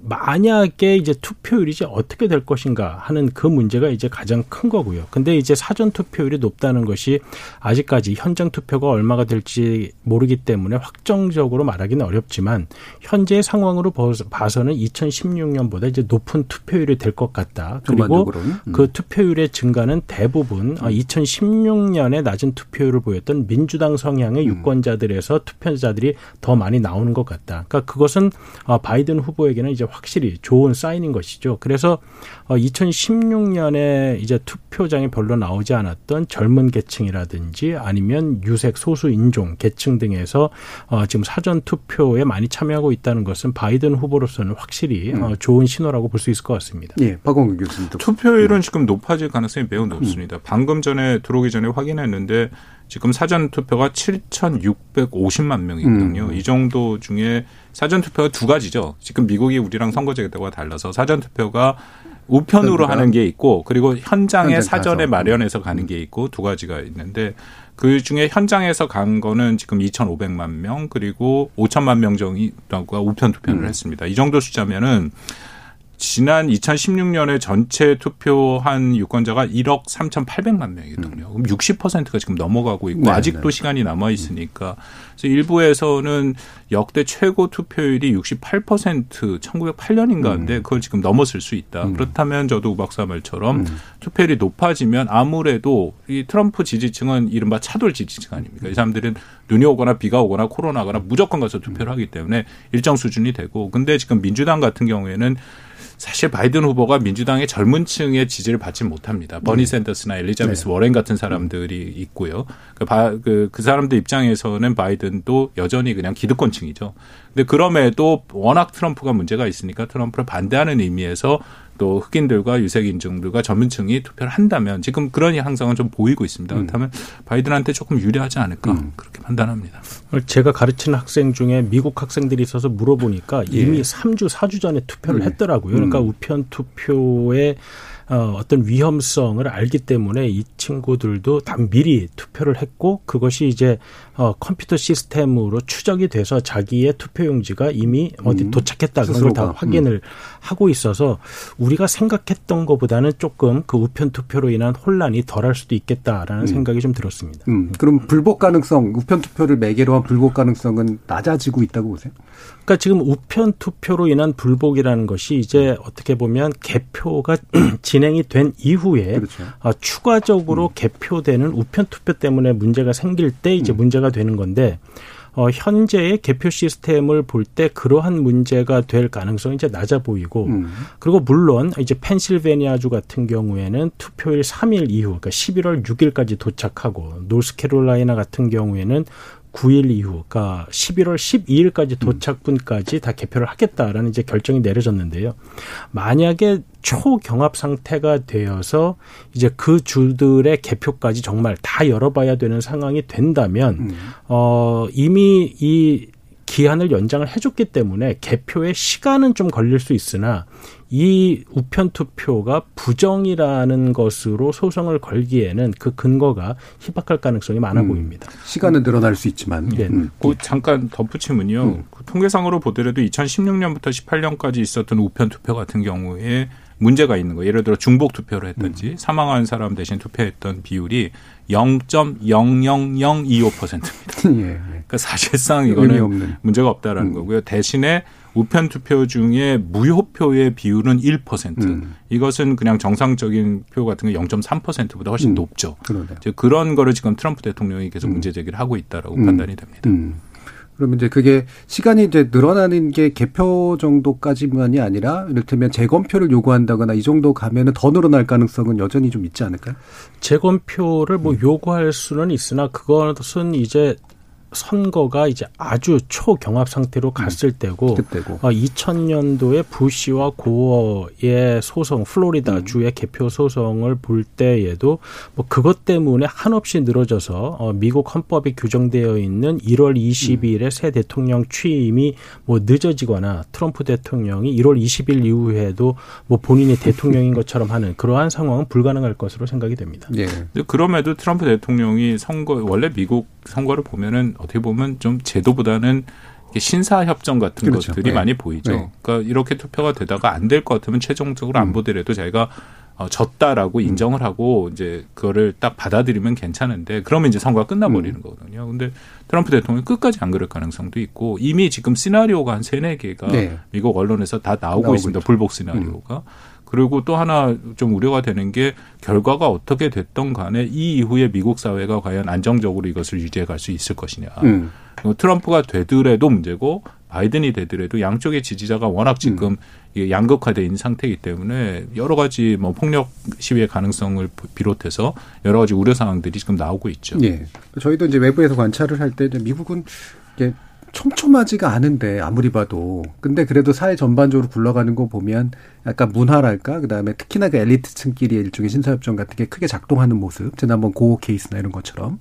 만약에 이제 투표율이 이제 어떻게 될 것인가 하는 그 문제가 이제 가장 큰 거고요. 근데 이제 사전 투표율이 높다는 것이 아직까지 현장 투표가 얼마가 될지 모르기 때문에 확정적으로 말하기는 어렵지만 현재의 상황으로 봐서는 2016년보다 이제 높은 투표율이 될 것 같다. 그리고 그 투표율의 증가는 대부분 2016년에 낮은 투표율을 보였던 민주당 성향의 유권자들에서 투표자들이 더 많이 나오는 것 같다. 그러니까 그것은 바이든 후보에게는 이제 확실히 좋은 사인인 것이죠. 그래서 2016년에 이제 투표장에 별로 나오지 않았던 젊은 계층이라든지 아니면 유색 소수 인종 계층 등에서 지금 사전 투표에 많이 참여하고 있다는 것은 바이든 후보로서는 확실히 좋은 신호라고 볼 수 있을 것 같습니다. 예, 박원근 교수님도 투표율은 지금 높아질 가능성이 매우 높습니다. 방금 전에 들어오기 전에 확인했는데 지금 사전 투표가 7,650만 명이거든요. 이 정도 중에 사전 투표가 두 가지죠. 지금 미국이 우리랑 선거제도가 달라서 사전 투표가 우편으로 하는 게 있고 그리고 현장에 사전에 마련해서 가는 게 있고 두 가지가 있는데 그중에 현장에서 간 거는 지금 2,500만 명 그리고 5,000만 명 정도가 우편 투표를 했습니다. 이 정도 숫자면은 지난 2016년에 전체 투표한 유권자가 1억 3,800만 명이거든요. 그럼 60%가 지금 넘어가고 있고 아직도 시간이 남아 있으니까 그래서 일부에서는 역대 최고 투표율이 68% 1908년인가인데 그걸 지금 넘었을 수 있다. 그렇다면 저도 우 박사 말처럼 투표율이 높아지면 아무래도 이 트럼프 지지층은 이른바 차돌 지지층 아닙니까? 이 사람들은 눈이 오거나 비가 오거나 코로나거나 무조건 가서 투표를 하기 때문에 일정 수준이 되고 근데 지금 민주당 같은 경우에는 사실 바이든 후보가 민주당의 젊은 층의 지지를 받지 못합니다. 버니 샌더스나 엘리자베스 워렌 같은 사람들이 있고요. 그 사람들 입장에서는 바이든도 여전히 그냥 기득권층이죠. 근데 그럼에도 워낙 트럼프가 문제가 있으니까 트럼프를 반대하는 의미에서 또 흑인들과 유색인종들과 젊은층이 투표를 한다면 지금 그런 양상은 좀 보이고 있습니다. 그렇다면 바이든한테 조금 유리하지 않을까 그렇게 판단합니다. 제가 가르치는 학생 중에 미국 학생들이 있어서 물어보니까 이미 3주, 4주 전에 투표를 했더라고요. 그러니까 우편 투표에 어떤 위험성을 알기 때문에 이 친구들도 다 미리 투표를 했고 그것이 이제 컴퓨터 시스템으로 추적이 돼서 자기의 투표용지가 이미 어디 도착했다 그런 걸 다 확인을 하고 있어서 우리가 생각했던 것보다는 조금 그 우편 투표로 인한 혼란이 덜할 수도 있겠다라는 생각이 좀 들었습니다. 그럼 불복 가능성, 우편 투표를 매개로 한 불복 가능성은 낮아지고 있다고 보세요? 그러니까 지금 우편 투표로 인한 불복이라는 것이 이제 어떻게 보면 개표가 진행이 된 이후에 그렇죠. 추가적으로 개표되는 우편 투표 때문에 문제가 생길 때 이제 문제가 되는 건데 현재의 개표 시스템을 볼 때 그러한 문제가 될 가능성이 이제 낮아 보이고 그리고 물론 이제 펜실베니아주 같은 경우에는 투표일 3일 이후 그러니까 11월 6일까지 도착하고 노스캐롤라이나 같은 경우에는 9일 이후, 그러니까 11월 12일까지 도착분까지 다 개표를 하겠다라는 이제 결정이 내려졌는데요. 만약에 초경합 상태가 되어서 이제 그 주들의 개표까지 정말 다 열어봐야 되는 상황이 된다면 이미 이 기한을 연장을 해줬기 때문에 개표의 시간은 좀 걸릴 수 있으나 이 우편 투표가 부정이라는 것으로 소송을 걸기에는 그 근거가 희박할 가능성이 많아 보입니다. 시간은 늘어날 수 있지만. 네. 잠깐 덧붙이면요. 그 통계상으로 보더라도 2016년부터 18년까지 있었던 우편 투표 같은 경우에 문제가 있는 거예요. 예를 들어 중복 투표를 했든지 사망한 사람 대신 투표했던 비율이 0.00025%입니다. 예, 예. 그러니까 사실상 이거는 문제가 없다라는 거고요. 대신에 우편 투표 중에 무효표의 비율은 1%. 이것은 그냥 정상적인 표 같은 게 0.3%보다 훨씬 높죠. 그런 거를 지금 트럼프 대통령이 계속 문제 제기를 하고 있다라고 판단이 됩니다. 그러면 이제 그게 시간이 이제 늘어나는 게 개표 정도까지만이 아니라 이를테면 재검표를 요구한다거나 이 정도 가면은 더 늘어날 가능성은 여전히 좀 있지 않을까요? 재검표를 뭐 요구할 수는 있으나 그것은 이제 선거가 이제 아주 초경합 상태로 갔을 때고 2000년도에 부시와 고어의 소송, 플로리다주의 개표 소송을 볼 때에도 뭐 그것 때문에 한없이 늘어져서 미국 헌법에 규정되어 있는 1월 20일에 새 대통령 취임이 뭐 늦어지거나 트럼프 대통령이 1월 20일 이후에도 뭐 본인이 대통령인 것처럼 하는 그러한 상황은 불가능할 것으로 생각이 됩니다. 예. 그럼에도 트럼프 대통령이 원래 미국 선거를 보면은 어떻게 보면 좀 제도보다는 신사협정 같은 것들이 많이 보이죠. 그러니까 이렇게 투표가 되다가 안 될 것 같으면 최종적으로 안 보더라도 자기가 졌다라고 인정을 하고 이제 그거를 딱 받아들이면 괜찮은데 그러면 이제 선거가 끝나버리는 거거든요. 그런데 트럼프 대통령이 끝까지 안 그럴 가능성도 있고 이미 지금 시나리오가 한 3-4개가 미국 언론에서 다 나오고 있습니다. 불복 시나리오가. 그리고 또 하나 좀 우려가 되는 게 결과가 어떻게 됐던 간에 이 이후에 미국 사회가 과연 안정적으로 이것을 유지해갈 수 있을 것이냐. 트럼프가 되더라도 문제고 바이든이 되더라도 양쪽의 지지자가 워낙 지금 양극화된 상태이기 때문에 여러 가지 뭐 폭력 시위의 가능성을 비롯해서 여러 가지 우려 상황들이 지금 나오고 있죠. 예. 저희도 이제 외부에서 관찰을 할 때 미국은 이제 촘촘하지가 않은데 아무리 봐도 근데 그래도 사회 전반적으로 굴러가는 거 보면 약간 문화랄까 그다음에 특히나 그 엘리트층끼리의 일종의 신사협정 같은 게 크게 작동하는 모습 지난번 고호 케이스나 이런 것처럼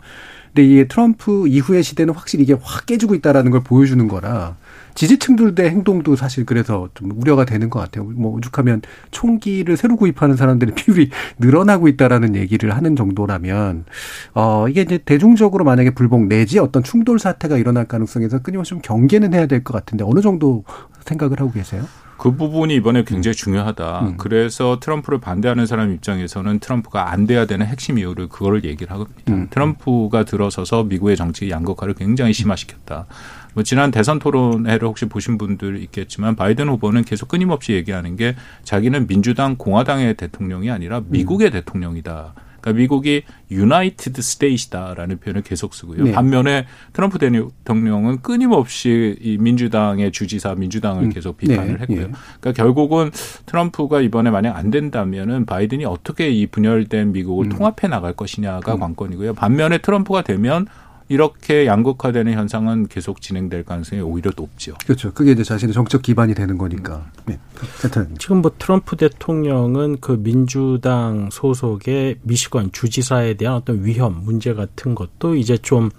근데 이게 트럼프 이후의 시대는 확실히 이게 확 깨지고 있다라는 걸 보여주는 거라 지지층들의 행동도 사실 그래서 좀 우려가 되는 것 같아요. 뭐 오죽하면 총기를 새로 구입하는 사람들의 비율이 늘어나고 있다라는 얘기를 하는 정도라면 이게 이제 대중적으로 만약에 불복 내지 어떤 충돌 사태가 일어날 가능성에서 끊임없이 좀 경계는 해야 될 것 같은데 어느 정도 생각을 하고 계세요? 그 부분이 이번에 굉장히 중요하다. 그래서 트럼프를 반대하는 사람 입장에서는 트럼프가 안 돼야 되는 핵심 이유를 그거를 얘기를 합니다. 트럼프가 들어서서 미국의 정치 양극화를 굉장히 심화시켰다. 뭐 지난 대선 토론회를 혹시 보신 분들 있겠지만 바이든 후보는 계속 끊임없이 얘기하는 게 자기는 민주당, 공화당의 대통령이 아니라 미국의 대통령이다. 그러니까 미국이 유나이티드 스테이트다라는 표현을 계속 쓰고요. 네. 반면에 트럼프 대통령은 끊임없이 이 민주당의 주지사 민주당을 계속 비판을 했고요. 네. 그러니까 결국은 트럼프가 이번에 만약 안 된다면은 바이든이 어떻게 이 분열된 미국을 통합해 나갈 것이냐가 관건이고요. 반면에 트럼프가 되면 이렇게 양극화되는 현상은 계속 진행될 가능성이 오히려 높죠. 그렇죠. 그게 이제 자신의 정책 기반이 되는 거니까. 네. 지금 뭐 트럼프 대통령은 그 민주당 소속의 미시간 주지사에 대한 어떤 위험 문제 같은 것도 이제 좀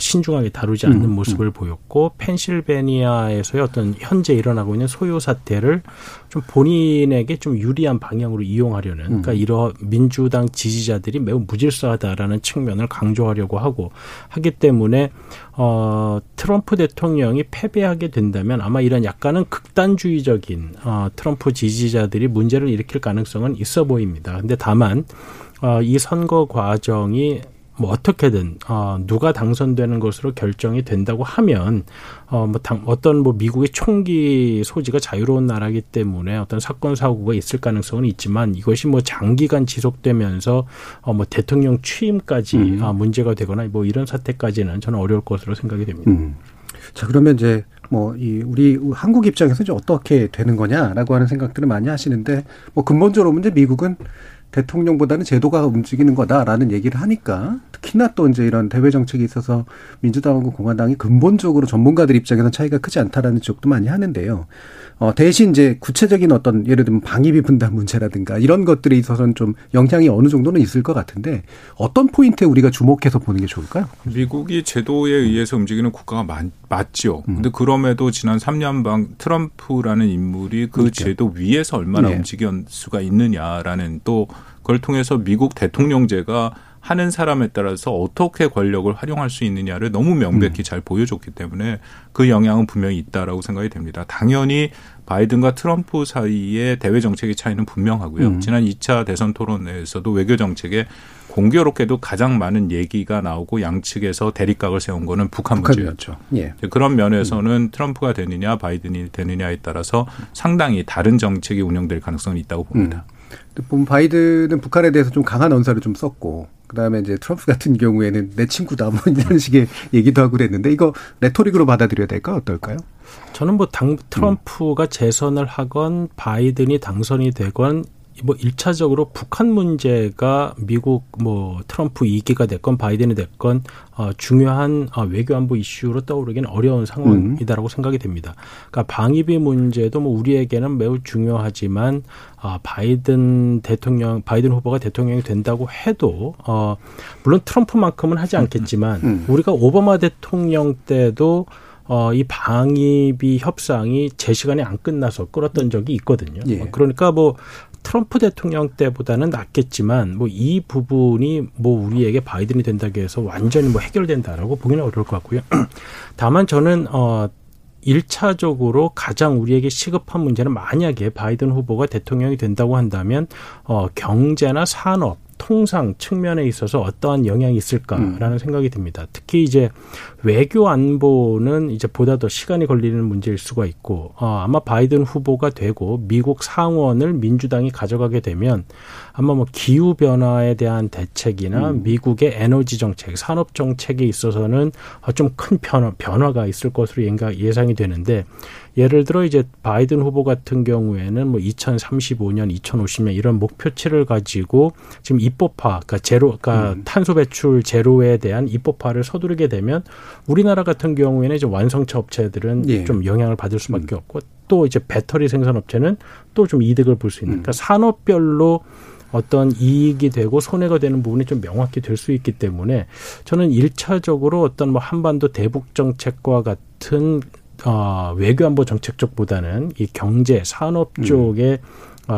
신중하게 다루지 않는 모습을 보였고 펜실베니아에서의 어떤 현재 일어나고 있는 소요 사태를 좀 본인에게 좀 유리한 방향으로 이용하려는 그러니까 이런 민주당 지지자들이 매우 무질서하다라는 측면을 강조하려고 하기 때문에 트럼프 대통령이 패배하게 된다면 아마 이런 약간은 극단주의적인 트럼프 지지자들이 문제를 일으킬 가능성은 있어 보입니다. 근데 다만 이 선거 과정이 뭐 어떻게든 누가 당선되는 것으로 결정이 된다고 하면 어떤 뭐 미국의 총기 소지가 자유로운 나라이기 때문에 어떤 사건 사고가 있을 가능성은 있지만 이것이 뭐 장기간 지속되면서 뭐 대통령 취임까지 문제가 되거나 뭐 이런 사태까지는 저는 어려울 것으로 생각이 됩니다. 자 그러면 이제 뭐 우리 한국 입장에서 이제 어떻게 되는 거냐라고 하는 생각들을 많이 하시는데 뭐 근본적으로 문제 미국은 대통령보다는 제도가 움직이는 거다라는 얘기를 하니까, 특히나 또 이제 이런 대외 정책에 있어서 민주당하고 공화당이 근본적으로 전문가들 입장에서는 차이가 크지 않다라는 지적도 많이 하는데요. 대신 이제 구체적인 어떤 예를 들면 방위비 분담 문제라든가 이런 것들에 있어서는 좀 영향이 어느 정도는 있을 것 같은데, 어떤 포인트에 우리가 주목해서 보는 게 좋을까요? 미국이 제도에 의해서 움직이는 국가가 맞죠. 근데 그럼에도 지난 3년간 트럼프라는 인물이 그 제도 위에서 얼마나 움직일 수가 있느냐라는, 또 그걸 통해서 미국 대통령제가 하는 사람에 따라서 어떻게 권력을 활용할 수 있느냐를 너무 명백히 잘 보여줬기 때문에 그 영향은 분명히 있다라고 생각이 됩니다. 당연히 바이든과 트럼프 사이의 대외 정책의 차이는 분명하고요. 지난 2차 대선 토론회에서도 외교 정책에 공교롭게도 가장 많은 얘기가 나오고 양측에서 대립각을 세운 거는 북한 문제였죠. 예. 그런 면에서는 트럼프가 되느냐 바이든이 되느냐에 따라서 상당히 다른 정책이 운영될 가능성이 있다고 봅니다. 바이든은 북한에 대해서 좀 강한 언사를 좀 썼고, 그다음에 이제 트럼프 같은 경우에는 내 친구다 뭐 이런 식의 얘기도 하고 그랬는데, 이거 레토릭으로 받아들여야 될까 어떨까요? 저는 뭐 트럼프가 재선을 하건 바이든이 당선이 되건 뭐 1차적으로 북한 문제가 미국 뭐 트럼프 2기가 됐건 바이든이 됐건 중요한 외교안보 이슈로 떠오르기는 어려운 상황이다라고 생각이 됩니다. 그러니까 방위비 문제도 뭐 우리에게는 매우 중요하지만 바이든 후보가 대통령이 된다고 해도 물론 트럼프만큼은 하지 않겠지만 우리가 오바마 대통령 때도 이 방위비 협상이 제 시간에 안 끝나서 끌었던 적이 있거든요. 예. 그러니까 뭐 트럼프 대통령 때보다는 낫겠지만 뭐 이 부분이 뭐 우리에게 바이든이 된다고 해서 완전히 뭐 해결된다라고 보기는 어려울 것 같고요. 다만 저는 1차적으로 가장 우리에게 시급한 문제는, 만약에 바이든 후보가 대통령이 된다고 한다면 경제나 산업, 통상 측면에 있어서 어떠한 영향이 있을까라는 생각이 듭니다. 특히 이제 외교 안보는 이제 보다 더 시간이 걸리는 문제일 수가 있고, 아마 바이든 후보가 되고 미국 상원을 민주당이 가져가게 되면 아마 뭐 기후 변화에 대한 대책이나 미국의 에너지 정책, 산업 정책에 있어서는 좀 큰 변화가 있을 것으로 예상이 되는데, 예를 들어 이제 바이든 후보 같은 경우에는 뭐 2035년, 2050년 이런 목표치를 가지고 지금 입법화, 그러니까 탄소 배출 제로에 대한 입법화를 서두르게 되면 우리나라 같은 경우에는 이제 완성차 업체들은 좀 영향을 받을 수밖에 없고, 또 이제 배터리 생산 업체는 또 좀 이득을 볼 수 있는. 그러니까 산업별로 어떤 이익이 되고 손해가 되는 부분이 좀 명확히 될 수 있기 때문에 저는 1차적으로 어떤 뭐 한반도 대북 정책과 같은 외교안보 정책 쪽보다는 이 경제, 산업 쪽의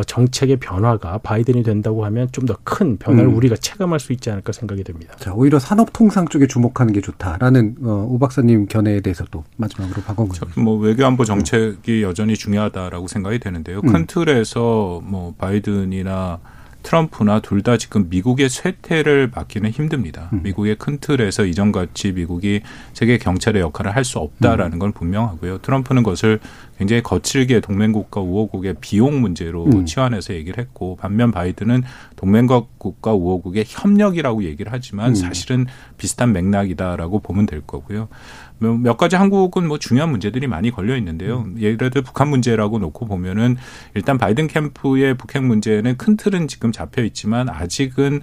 정책의 변화가 바이든이 된다고 하면 좀 더 큰 변화를 우리가 체감할 수 있지 않을까 생각이 됩니다. 자, 오히려 산업통상 쪽에 주목하는 게 좋다라는 오 박사님 견해에 대해서 또 마지막으로 박원근. 뭐 외교안보 정책이 여전히 중요하다라고 생각이 되는데요. 큰 틀에서 뭐 바이든이나 트럼프나 둘 다 지금 미국의 쇠퇴를 막기는 힘듭니다. 미국의 큰 틀에서 이전같이 미국이 세계 경찰의 역할을 할 수 없다라는 건 분명하고요. 트럼프는 그것을 굉장히 거칠게 동맹국가 우호국의 비용 문제로 치환해서 얘기를 했고, 반면 바이든은 동맹국가 우호국의 협력이라고 얘기를 하지만 사실은 비슷한 맥락이다라고 보면 될 거고요. 몇 가지 한국은 뭐 중요한 문제들이 많이 걸려 있는데요. 예를 들어 북한 문제라고 놓고 보면은 일단 바이든 캠프의 북핵 문제는 큰 틀은 지금 잡혀 있지만 아직은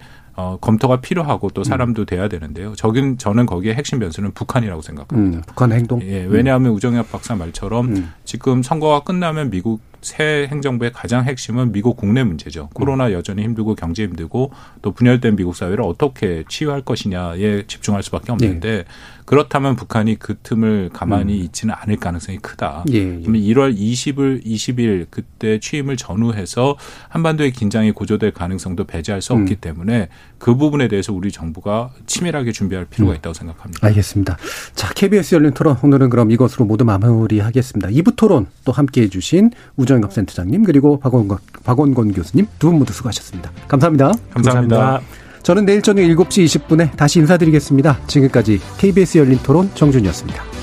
검토가 필요하고 또 사람도 돼야 되는데요. 저는 거기에 핵심 변수는 북한이라고 생각합니다. 북한 행동? 예, 왜냐하면 우정혁 박사 말처럼 지금 선거가 끝나면 미국 새 행정부의 가장 핵심은 미국 국내 문제죠. 코로나 여전히 힘들고 경제 힘들고 또 분열된 미국 사회를 어떻게 치유할 것이냐에 집중할 수밖에 없는데, 그렇다면 북한이 그 틈을 가만히 있지는 않을 가능성이 크다. 그러면 1월 20일 그때 취임을 전후해서 한반도의 긴장이 고조될 가능성도 배제할 수 없기 때문에 그 부분에 대해서 우리 정부가 치밀하게 준비할 필요가 있다고 생각합니다. 알겠습니다. 자, KBS 열린 토론 오늘은 그럼 이것으로 모두 마무리하겠습니다. 2부 토론 또 함께해 주신 우정혁 센터장님 그리고 박원건 교수님 두 분 모두 수고하셨습니다. 감사합니다. 감사합니다. 저는 내일 저녁 7시 20분에 다시 인사드리겠습니다. 지금까지 KBS 열린 토론 정준이었습니다.